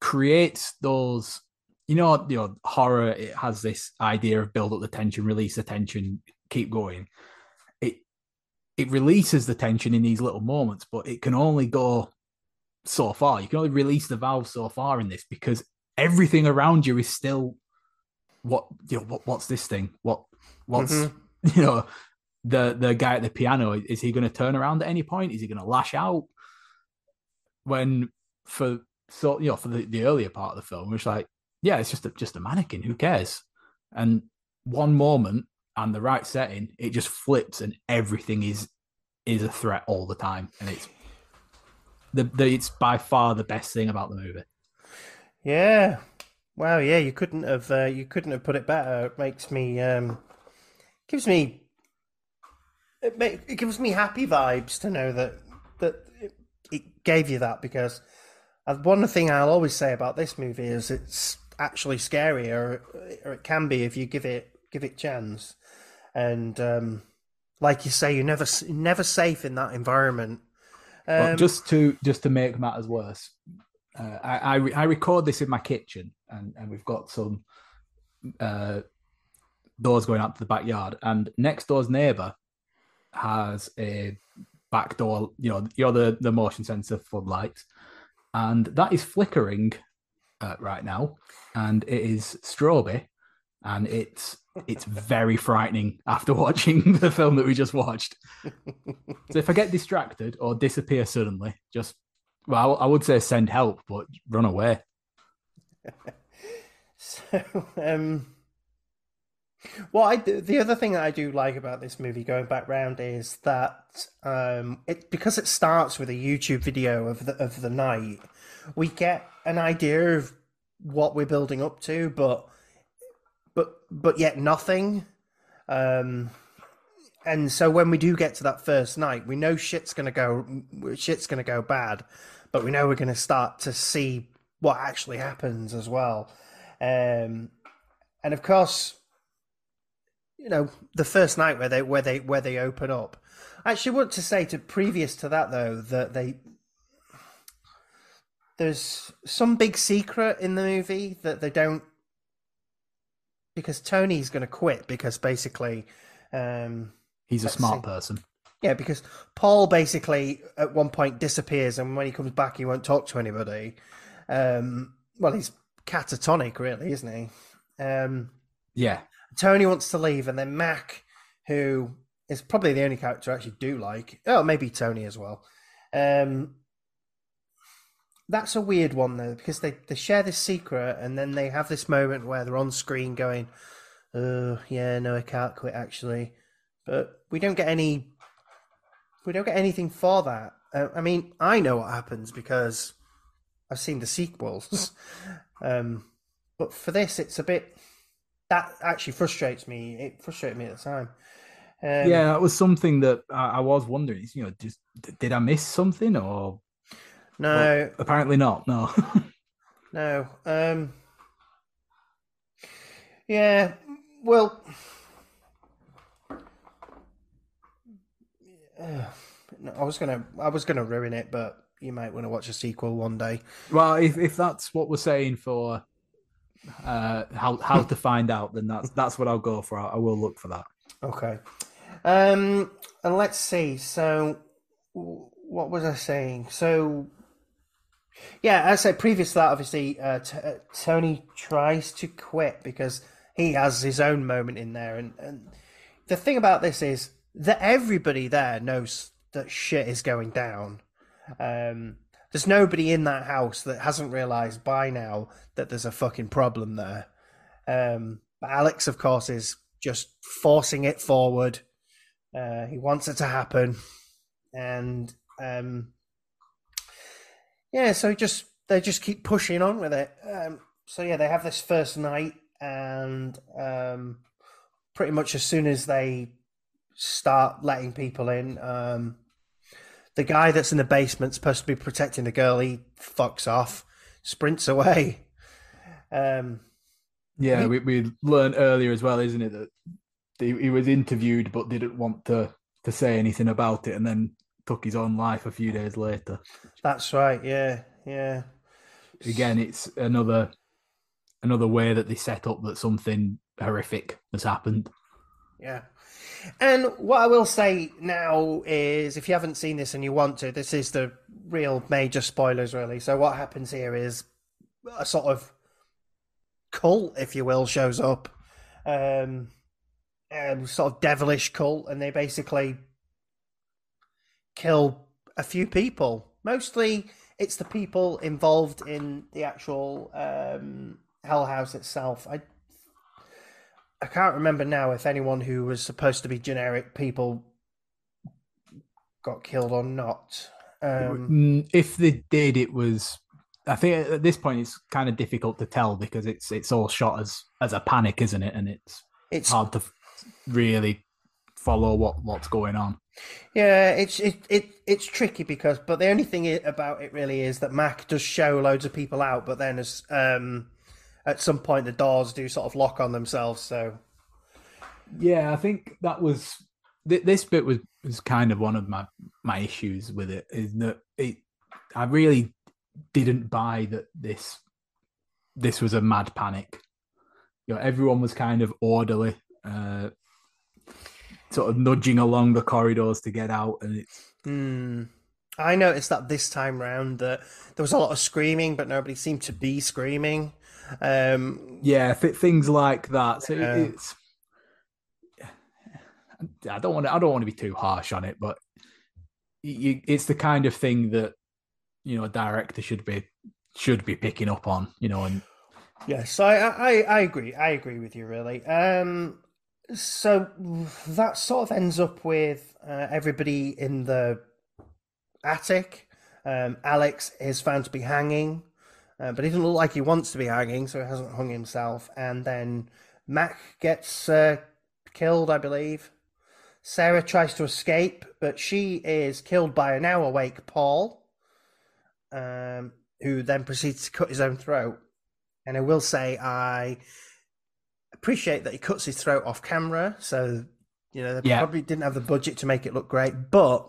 creates those, you know, horror, it has this idea of build up the tension, release the tension, keep going. It releases the tension in these little moments, but it can only go so far. You can only release the valve so far in this, because everything around you is still, what's this thing? What's you know, the guy at the piano, is he going to turn around at any point? Is he going to lash out? For the earlier part of the film, it's like, yeah, it's just a mannequin. Who cares? And one moment and the right setting, it just flips and everything is a threat all the time. And it's it's by far the best thing about the movie. Yeah. Wow. Yeah. You couldn't have put it better. It makes me, it gives me happy vibes to know that it gave you that, because one thing I'll always say about this movie is it's actually scary, or it can be if you give it chance. And like you say, you're never safe in that environment. Well, just to make matters worse. I record this in my kitchen, and we've got some doors going out to the backyard. And next door's neighbour has a back door, the motion sensor floodlights, and that is flickering right now, and it is strobe, and it's very frightening after watching the film that we just watched. So if I get distracted or disappear suddenly, I would say send help, but run away. So, the other thing that I do like about this movie, going back round, is that because it starts with a YouTube video of the night, we get an idea of what we're building up to, but yet nothing. And so when we do get to that first night, we know shit's gonna go bad, but we know we're gonna start to see what actually happens as well. And of course, the first night where they open up. I actually want to say, previous to that though, that there's some big secret in the movie that they don't, because Tony's gonna quit, because basically he's a smart person. Yeah, because Paul basically at one point disappears, and when he comes back, he won't talk to anybody. Well, he's catatonic, really, isn't he? Yeah. Tony wants to leave, and then Mac, who is probably the only character I actually do like. Oh, maybe Tony as well. That's a weird one, though, because they share this secret, and then they have this moment where they're on screen going, oh, yeah, no, I can't quit, actually. But we don't get anything for that. I mean, I know what happens because I've seen the sequels. But for this, it's a bit... That actually frustrates me. It frustrated me at the time. Yeah, that was something that I was wondering. Just did I miss something or... No. Well, apparently not, no. No. Yeah, well... I was gonna ruin it, but you might want to watch a sequel one day. Well, if that's what we're saying for how to find out, then that's what I'll go for. I will look for that. Okay. And let's see. So, what was I saying? So, yeah, as I said, previous to that, obviously, Tony tries to quit because he has his own moment in there, and the thing about this is that everybody there knows that shit is going down. There's nobody in that house that hasn't realised by now that there's a fucking problem there. But Alex, of course, is just forcing it forward. He wants it to happen. And, so they just keep pushing on with it. They have this first night, and pretty much as soon as they... start letting people in, the guy that's in the basement supposed to be protecting the girl, he fucks off, sprints away. We learned earlier as well, isn't it, that he was interviewed but didn't want to say anything about it, and then took his own life a few days later. That's right. Yeah Again, it's another way that they set up that something horrific has happened. Yeah. And what I will say now is, if you haven't seen this and you want to, this is the real major spoilers, really. So what happens here is a sort of cult, if you will, shows up, a sort of devilish cult, and they basically kill a few people. Mostly it's the people involved in the actual Hell House itself. I can't remember now if anyone who was supposed to be generic people got killed or not. If they did, it was... I think at this point it's kind of difficult to tell because it's all shot as a panic, isn't it? And it's hard to really follow what's going on. Yeah, it's tricky because... But the only thing about it really is that Mac does show loads of people out, but then as... at some point the doors do sort of lock on themselves, so... Yeah, I think that was... This bit was kind of one of my issues with it, is that I really didn't buy that this was a mad panic. You know, everyone was kind of orderly, sort of nudging along the corridors to get out, and it's... I noticed that this time round that there was a lot of screaming, but nobody seemed to be screaming. Yeah, things like that. So it's... I don't want to be too harsh on it, but it's the kind of thing that, you know, a director should be picking up on, you know. And yes, I agree. I agree with you, really. So that sort of ends up with everybody in the attic. Alex is found to be hanging, but he doesn't look like he wants to be hanging, so he hasn't hung himself. And then Mac gets killed, I believe. Sarah tries to escape, but she is killed by a now awake Paul, who then proceeds to cut his own throat. And I will say, I appreciate that he cuts his throat off camera, so, you know, they probably didn't have the budget to make it look great, but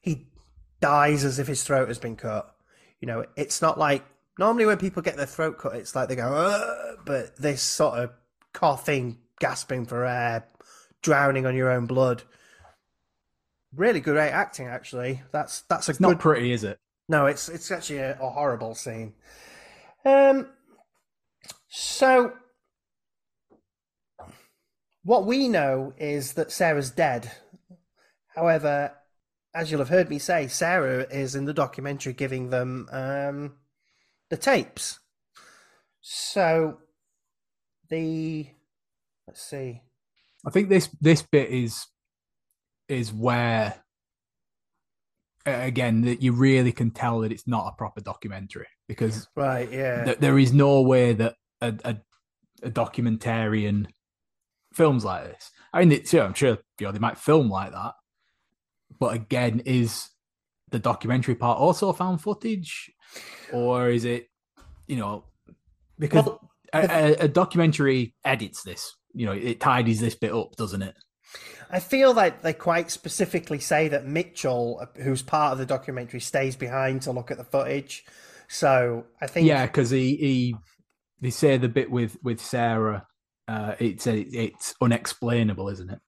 he dies as if his throat has been cut. You know, it's not like... Normally when people get their throat cut, it's like they go, ugh! But this sort of coughing, gasping for air, drowning on your own blood. Really good acting, actually. That's it's good... Not pretty, is it? No, it's actually a horrible scene. So what we know is that Sarah's dead. However, as you'll have heard me say, Sarah is in the documentary giving them the tapes. So let's see. I think this bit is where, again, that you really can tell that it's not a proper documentary, because there is no way that a documentarian films like this. I mean, I'm sure, you know, they might film like that, but again, is the documentary part also found footage, or is it, you know, because a documentary edits this. You know, it tidies this bit up, doesn't it? I feel like they quite specifically say that Mitchell, who's part of the documentary, stays behind to look at the footage. So I think... Yeah, because they say the bit with Sarah, it's unexplainable, isn't it?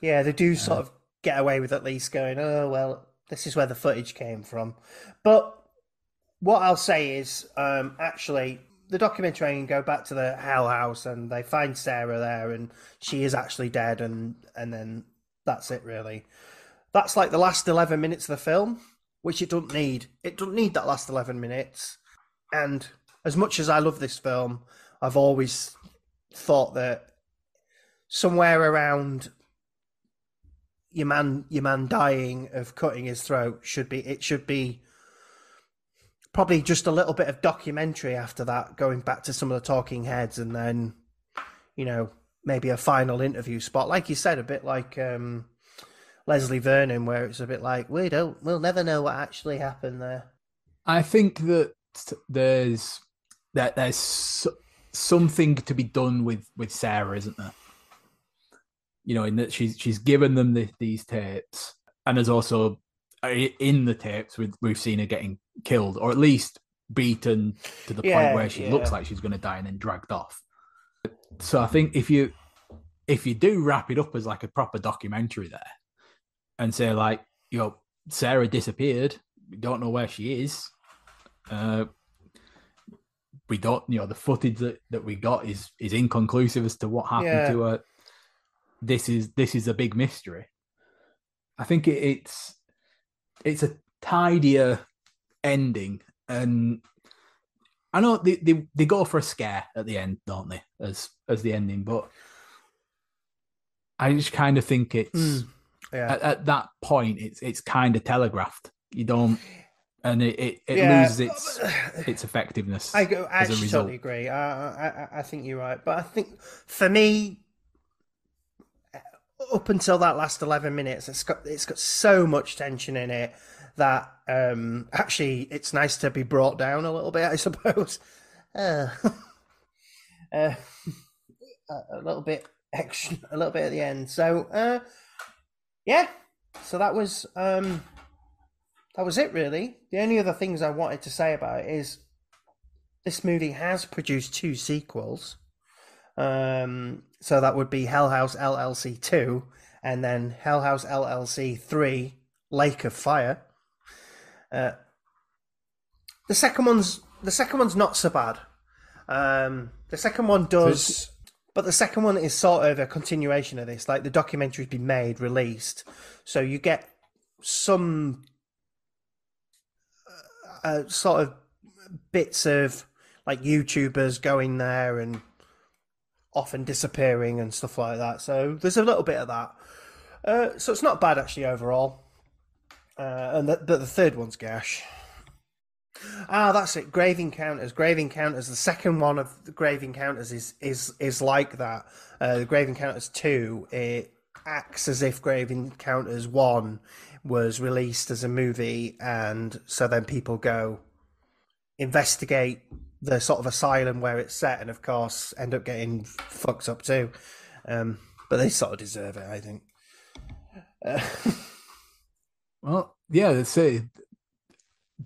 Yeah, they do sort of get away with at least going, oh, well, this is where the footage came from. But what I'll say is, actually... The documentary can go back to the Hell House and they find Sarah there and she is actually dead, and then that's it, really. That's like the last 11 minutes of the film, which it doesn't need. It doesn't need that last 11 minutes. And as much as I love this film, I've always thought that somewhere around your man dying of cutting his throat should be probably just a little bit of documentary after that, going back to some of the talking heads, and then, you know, maybe a final interview spot, like you said, a bit like Leslie Vernon, where it's a bit like we'll never know what actually happened there. I think that there's something to be done with Sarah, isn't there? You know, in that she's given them these tapes, and there's also in the tapes we've seen her getting killed, or at least beaten to the point where she looks like she's going to die and then dragged off. So I think if you do wrap it up as like a proper documentary there and say, like, you know, Sarah disappeared, we don't know where she is, we don't, you know, the footage that we got is inconclusive as to what happened to her, this is a big mystery. I think it's a tidier ending, and I know they go for a scare at the end, don't they, as the ending, but I just kind of think it's at that point it's kind of telegraphed. You don't, and it loses its effectiveness. I totally agree. I think you're right, but I think for me, up until that last 11 minutes, it's got so much tension in it that actually it's nice to be brought down a little bit, I suppose. A little bit extra, a little bit at the end. So so that was it really. The only other things I wanted to say about it is this movie has produced 2 sequels. So that would be Hell House LLC 2 and then Hell House LLC 3, Lake of Fire. The second one's not so bad. The second one does, but the second one is sort of a continuation of this. Like the documentary's been made, released, so you get some sort of bits of like YouTubers going there and often disappearing and stuff like that. So there's a little bit of that. So it's not bad actually overall. And the third one's gash. Ah, that's it. Grave Encounters. Grave Encounters. The second one of the Grave Encounters is like that. The Grave Encounters 2, it acts as if Grave Encounters 1 was released as a movie, and so then people go investigate the sort of asylum where it's set, and of course end up getting fucked up too. But they sort of deserve it, I think. Well, yeah, that's it.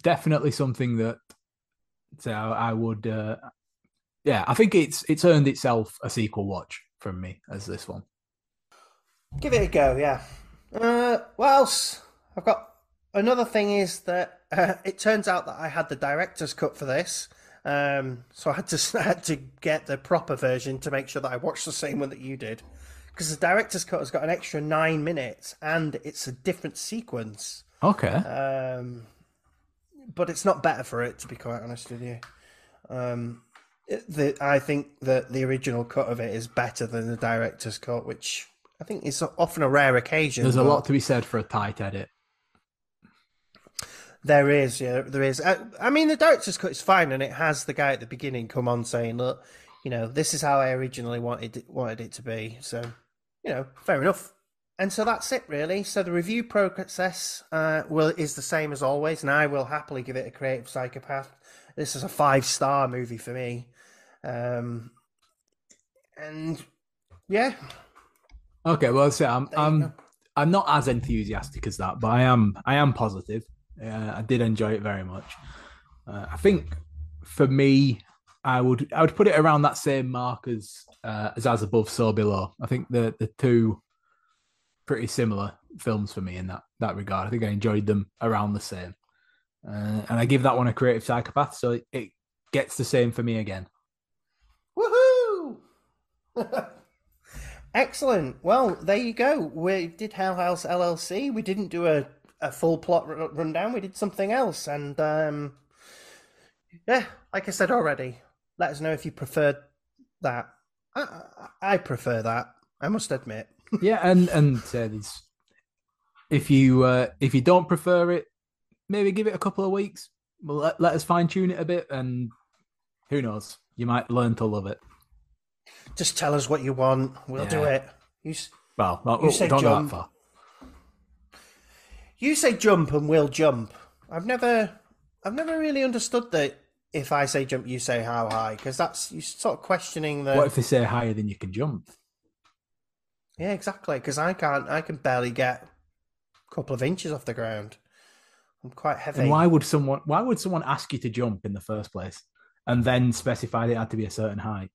Definitely something that I would, I think it's earned itself a sequel watch from me as this one. Give it a go, yeah. What else? I've got another thing is that it turns out that I had the director's cut for this, so I had to get the proper version to make sure that I watched the same one that you did, because the director's cut has got an extra 9 minutes and it's a different sequence. Okay. But it's not better for it, to be quite honest with you. I think that the original cut of it is better than the director's cut, which I think is often a rare occasion. There's a lot to be said for a tight edit. There is, yeah, there is. I mean, the director's cut is fine, and it has the guy at the beginning come on saying, look, you know, this is how I originally wanted it to be. So, you know, fair enough. And so that's it, really. So the review process is the same as always, and I will happily give it a Creative Psychopath. This is a 5-star movie for me. And, yeah. Okay, well, so I'm not as enthusiastic as that, but I am positive. I did enjoy it very much. I think, for me, I would put it around that same mark as Above, So Below. I think the two pretty similar films for me in that regard. I think I enjoyed them around the same. And I give that one a Creative Psychopath, so it gets the same for me again. Woohoo! Excellent. Well, there you go. We did Hell House LLC. We didn't do a full plot rundown. We did something else. And like I said already, let us know if you preferred that. I prefer that, I must admit. Yeah, and if you don't prefer it, maybe give it a couple of weeks. We'll let us fine tune it a bit, and who knows, you might learn to love it. Just tell us what you want. We'll do it. You say don't jump. Go that far. You say jump, and we'll jump. I've never really understood that. If I say jump, you say how high, because that's you sort of questioning the. What if they say higher than you can jump? Yeah, exactly. Because I can barely get a couple of inches off the ground. I'm quite heavy. And why would someone ask you to jump in the first place, and then specify that it had to be a certain height?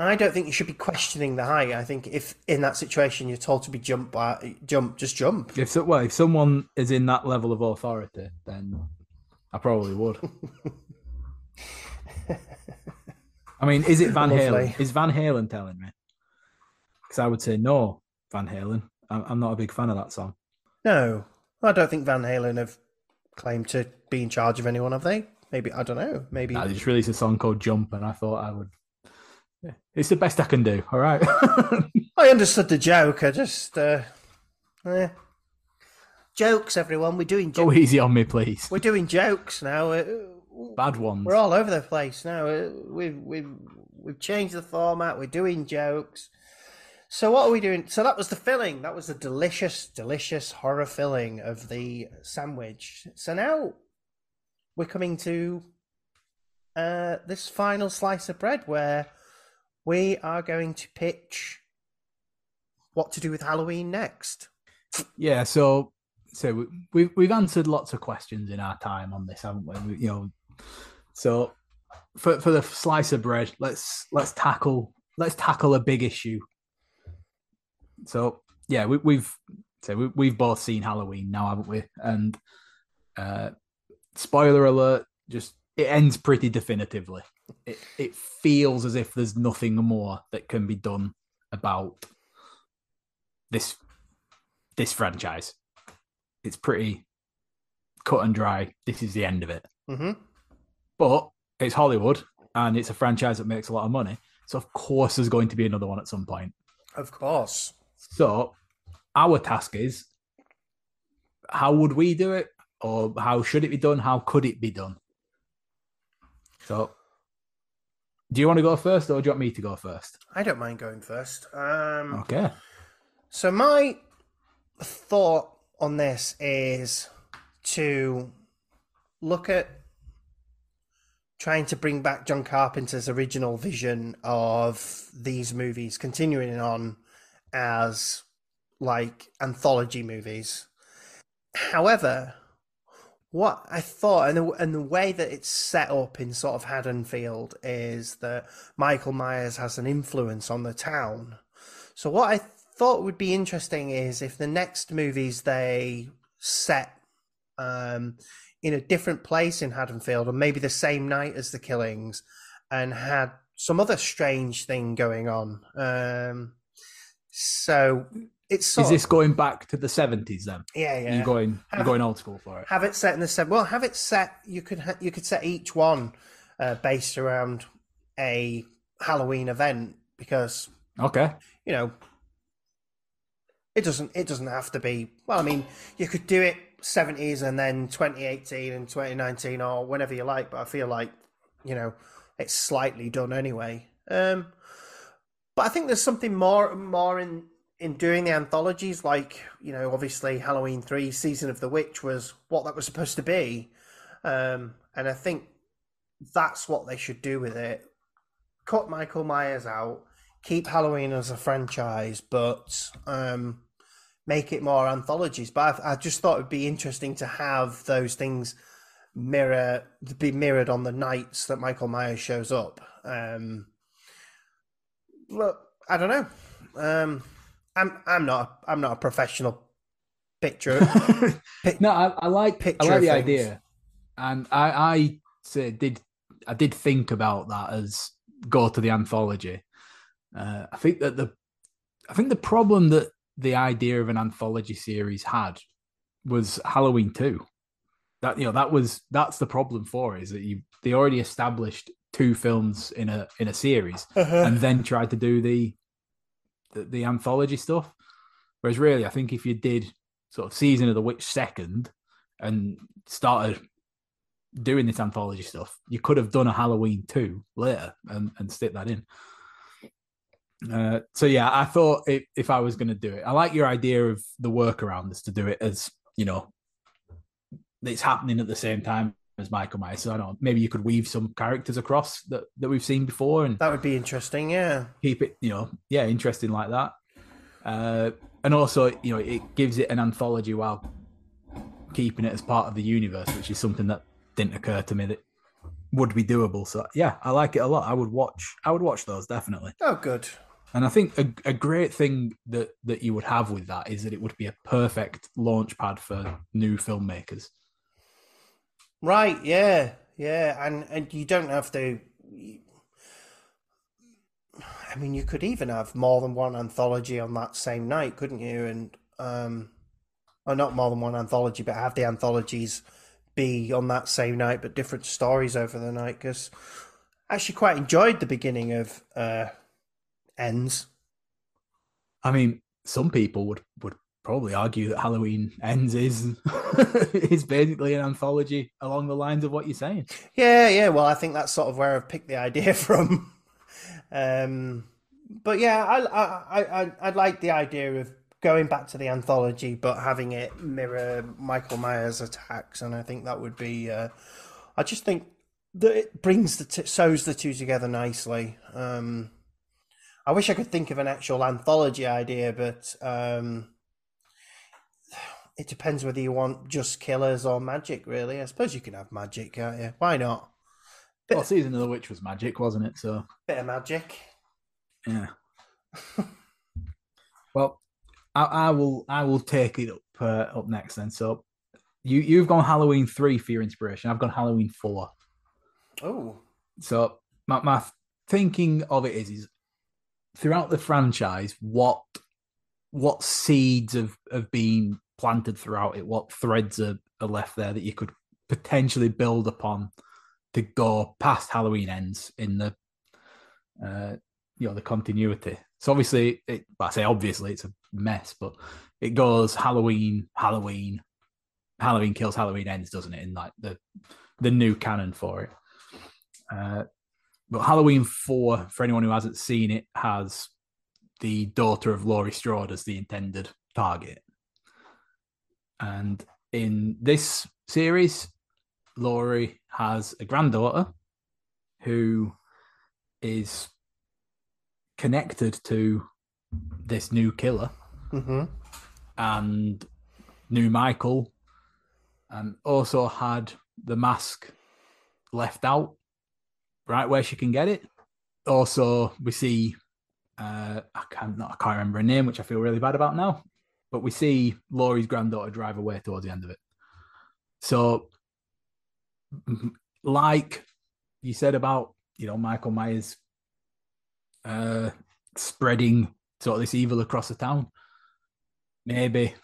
I don't think you should be questioning the height. I think if in that situation you're told to be jump, just jump. If someone is in that level of authority, then I probably would. I mean, is it Van Halen? Is Van Halen telling me? I would say no, Van Halen. I'm not a big fan of that song. No, I don't think Van Halen have claimed to be in charge of anyone, have they? Maybe, I don't know. Maybe they just released a song called Jump, and I thought I would Yeah, it's the best I can do. All right. I understood the joke. I just, yeah. Jokes, everyone. We're doing jokes. Go easy on me, please. We're doing jokes now. Bad ones. We're all over the place now. We've changed the format. We're doing jokes. So what are we doing? So that was the filling. That was the delicious, delicious horror filling of the sandwich. So now we're coming to this final slice of bread where we are going to pitch what to do with Halloween next. Yeah, so we've answered lots of questions in our time on this, haven't we? You know, so for the slice of bread, let's tackle a big issue. So yeah, we've both seen Halloween now, haven't we? And spoiler alert, just it ends pretty definitively. It feels as if there's nothing more that can be done about this franchise. It's pretty cut and dry. This is the end of it. Mm-hmm. But it's Hollywood, and it's a franchise that makes a lot of money. So of course, there's going to be another one at some point. Of course. So our task is, how would we do it? Or how should it be done? How could it be done? So do you want to go first or do you want me to go first? I don't mind going first. Okay. So my thought on this is to look at trying to bring back John Carpenter's original vision of these movies, continuing on as like anthology movies. However, what I thought and the way that it's set up in sort of Haddonfield is that Michael Myers has an influence on the town. So what I thought would be interesting is if the next movies they set in a different place in Haddonfield, or maybe the same night as the killings, and had some other strange thing going on. So it's sort of, is this going back to the 70s then? Yeah, yeah. You're going old school for it. Have it set in the 70s. Well, have it set. You could set each one based around a Halloween event because you know, it doesn't have to be. Well, I mean, you could do it 70s and then 2018 and 2019 or whenever you like. But I feel like it's slightly done anyway. But I think there's something more in doing the anthologies, like, obviously Halloween 3, Season of the Witch was what that was supposed to be. And I think that's what they should do with it. Cut Michael Myers out, keep Halloween as a franchise, but make it more anthologies. But I just thought it'd be interesting to have those things be mirrored on the nights that Michael Myers shows up. Well, I don't know. I'm not a professional picture. No, I like the idea, and I did think about that as go to the anthology. I think the problem that the idea of an anthology series had was Halloween 2. That that's the problem for it, is that they already established two films in a series, and then tried to do the anthology stuff. Whereas really, I think if you did sort of Season of the Witch second and started doing this anthology stuff, you could have done a Halloween 2 later and stick that in. So yeah, I thought if I was going to do it, I like your idea of the workaround is to do it as, it's happening at the same time as Michael Myers. So I don't know, maybe you could weave some characters across that we've seen before, and that would be interesting. Yeah, keep it interesting like that, and also it gives it an anthology while keeping it as part of the universe, which is something that didn't occur to me that would be doable. So yeah, I like it a lot. I would watch those, definitely. Oh, good. And I think a great thing that you would have with that is that it would be a perfect launch pad for new filmmakers. Right, yeah, and you don't have to. I mean, you could even have more than one anthology on that same night, couldn't you? And or not more than one anthology, but have the anthologies be on that same night, but different stories over the night. Because actually quite enjoyed the beginning of Ends. I mean, some people would probably argue that Halloween Ends is basically an anthology along the lines of what you're saying. Yeah. Well, I think that's sort of where I've picked the idea from. But yeah, I like the idea of going back to the anthology, but having it mirror Michael Myers' attacks, and I think that would be. I just think that it brings sews the two together nicely. I wish I could think of an actual anthology idea, but it depends whether you want just killers or magic, really. I suppose you can have magic, can't you? Why not? Well, Season of the Witch was magic, wasn't it? So bit of magic. Yeah. Well, I will take it up next then. So you've gone Halloween 3 for your inspiration. I've gone Halloween 4. Oh. So my thinking of it is throughout the franchise, what seeds have been planted throughout it? What threads are left there that you could potentially build upon to go past Halloween Ends in the the continuity? So obviously, obviously it's a mess, but it goes Halloween Kills, Halloween Ends, doesn't it? In like the new canon for it. But Halloween 4, for anyone who hasn't seen it, has the daughter of Laurie Strode as the intended target. And in this series, Laurie has a granddaughter who is connected to this new killer and new Michael, and also had the mask left out right where she can get it. Also, we see I can't remember her name, which I feel really bad about now, but we see Laurie's granddaughter drive away towards the end of it. So, like you said about, Michael Myers spreading sort of this evil across the town, maybe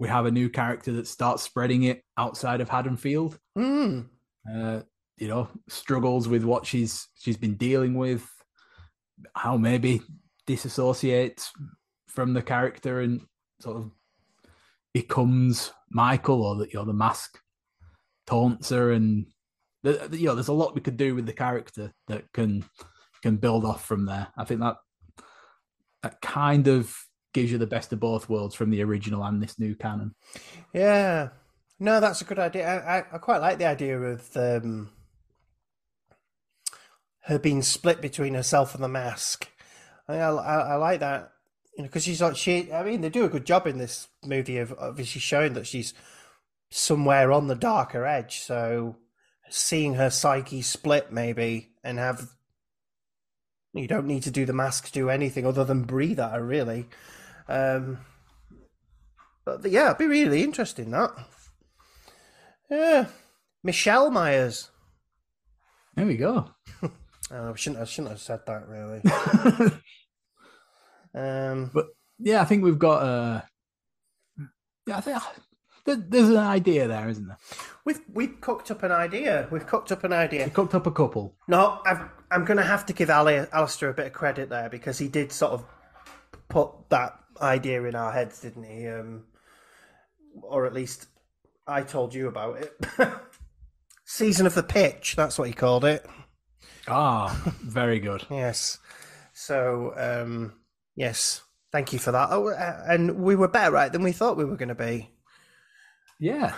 we have a new character that starts spreading it outside of Haddonfield. Struggles with what she's been dealing with, how maybe disassociates from the character and sort of becomes Michael, or that the mask taunts her, and there's a lot we could do with the character that can build off from there. I think that kind of gives you the best of both worlds from the original and this new canon. Yeah. No, that's a good idea. I quite like the idea of her being split between herself and the mask. I like that, because she's like they do a good job in this movie of obviously showing that she's somewhere on the darker edge. So seeing her psyche split, maybe, and you don't need to do the mask to do anything other than breathe at her, really. But yeah, it'd be really interesting, that. Yeah, Michelle Myers. There we go. I shouldn't have said that, really. But yeah, I think we've got there's an idea there, isn't there? We've cooked up an idea. We cooked up a couple. No, I'm going to have to give Alistair a bit of credit there, because he did sort of put that idea in our heads, didn't he? Or at least, I told you about it. Season of the Pitch, that's what he called it. Ah, very good. Yes. So, yes, thank you for that. Oh, and we were better right than we thought we were going to be. Yeah.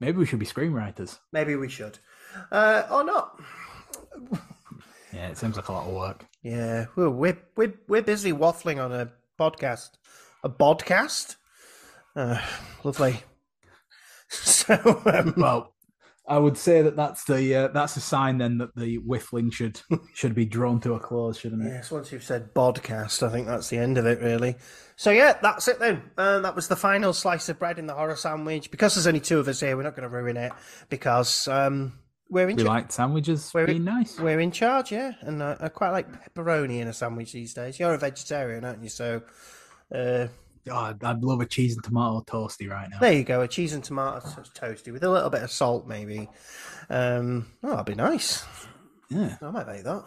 Maybe we should be screenwriters. Maybe we should. Or not. Yeah, it seems like a lot of work. Yeah, we're busy waffling on a podcast. A podcast? Lovely. So, well, I would say that's a sign then that the whiffling should be drawn to a close, shouldn't it? Yes, once you've said podcast, I think that's the end of it, really. So yeah, that's it then. That was the final slice of bread in the horror sandwich. Because there's only two of us here, we're not going to ruin it, because we're in. We like sandwiches. Nice. We're in charge, yeah. And I quite like pepperoni in a sandwich these days. You're a vegetarian, aren't you? So. I'd love a cheese and tomato toasty right now. There you go, a cheese and tomato toasty with a little bit of salt, maybe. Oh, that'd be nice. Yeah, I might make that.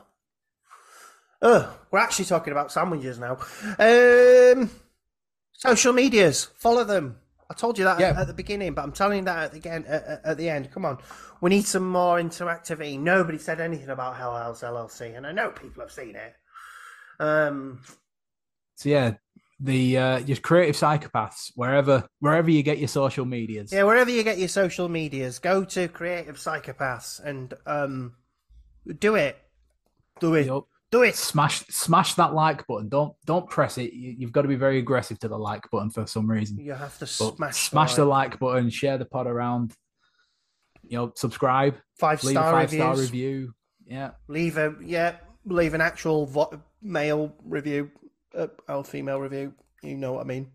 Oh, we're actually talking about sandwiches now. Social medias, follow them. I told you that at the beginning, but I'm telling you that again at the end. Come on, we need some more interactivity. Nobody said anything about Hell House LLC, and I know people have seen it. So yeah, the your creative psychopaths, wherever you get your social medias. Yeah, wherever you get your social medias, go to Creative Psychopaths and do it. Do it. Yep. Do it. Smash that like button. Don't press it. You've got to be very aggressive to the like button for some reason. You have to smash the like button, share the pod around. You know, subscribe. Leave a five star review. Yeah. Leave an actual male review, or female review. You know what I mean?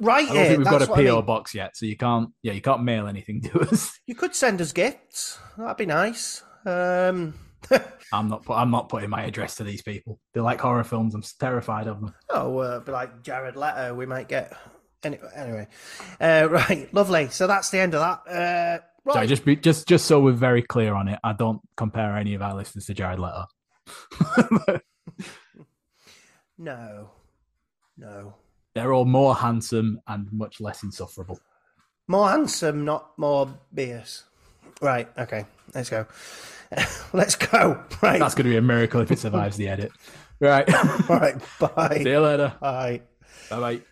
Right here. I don't think we've got a PO box yet, so you can't mail anything to us. You could send us gifts. That'd be nice. I'm not putting my address to these people. They like horror films. I'm terrified of them. Oh, but like Jared Leto, we might get anyway. Right, lovely. So that's the end of that. Right. Sorry, just so we're very clear on it, I don't compare any of our listeners to Jared Leto. No. They're all more handsome and much less insufferable. More handsome, not more BS. Right. Okay. Let's go. Let's go. Right. That's going to be a miracle if it survives the edit. Right. All right. Bye. See you later. Bye. Bye-bye.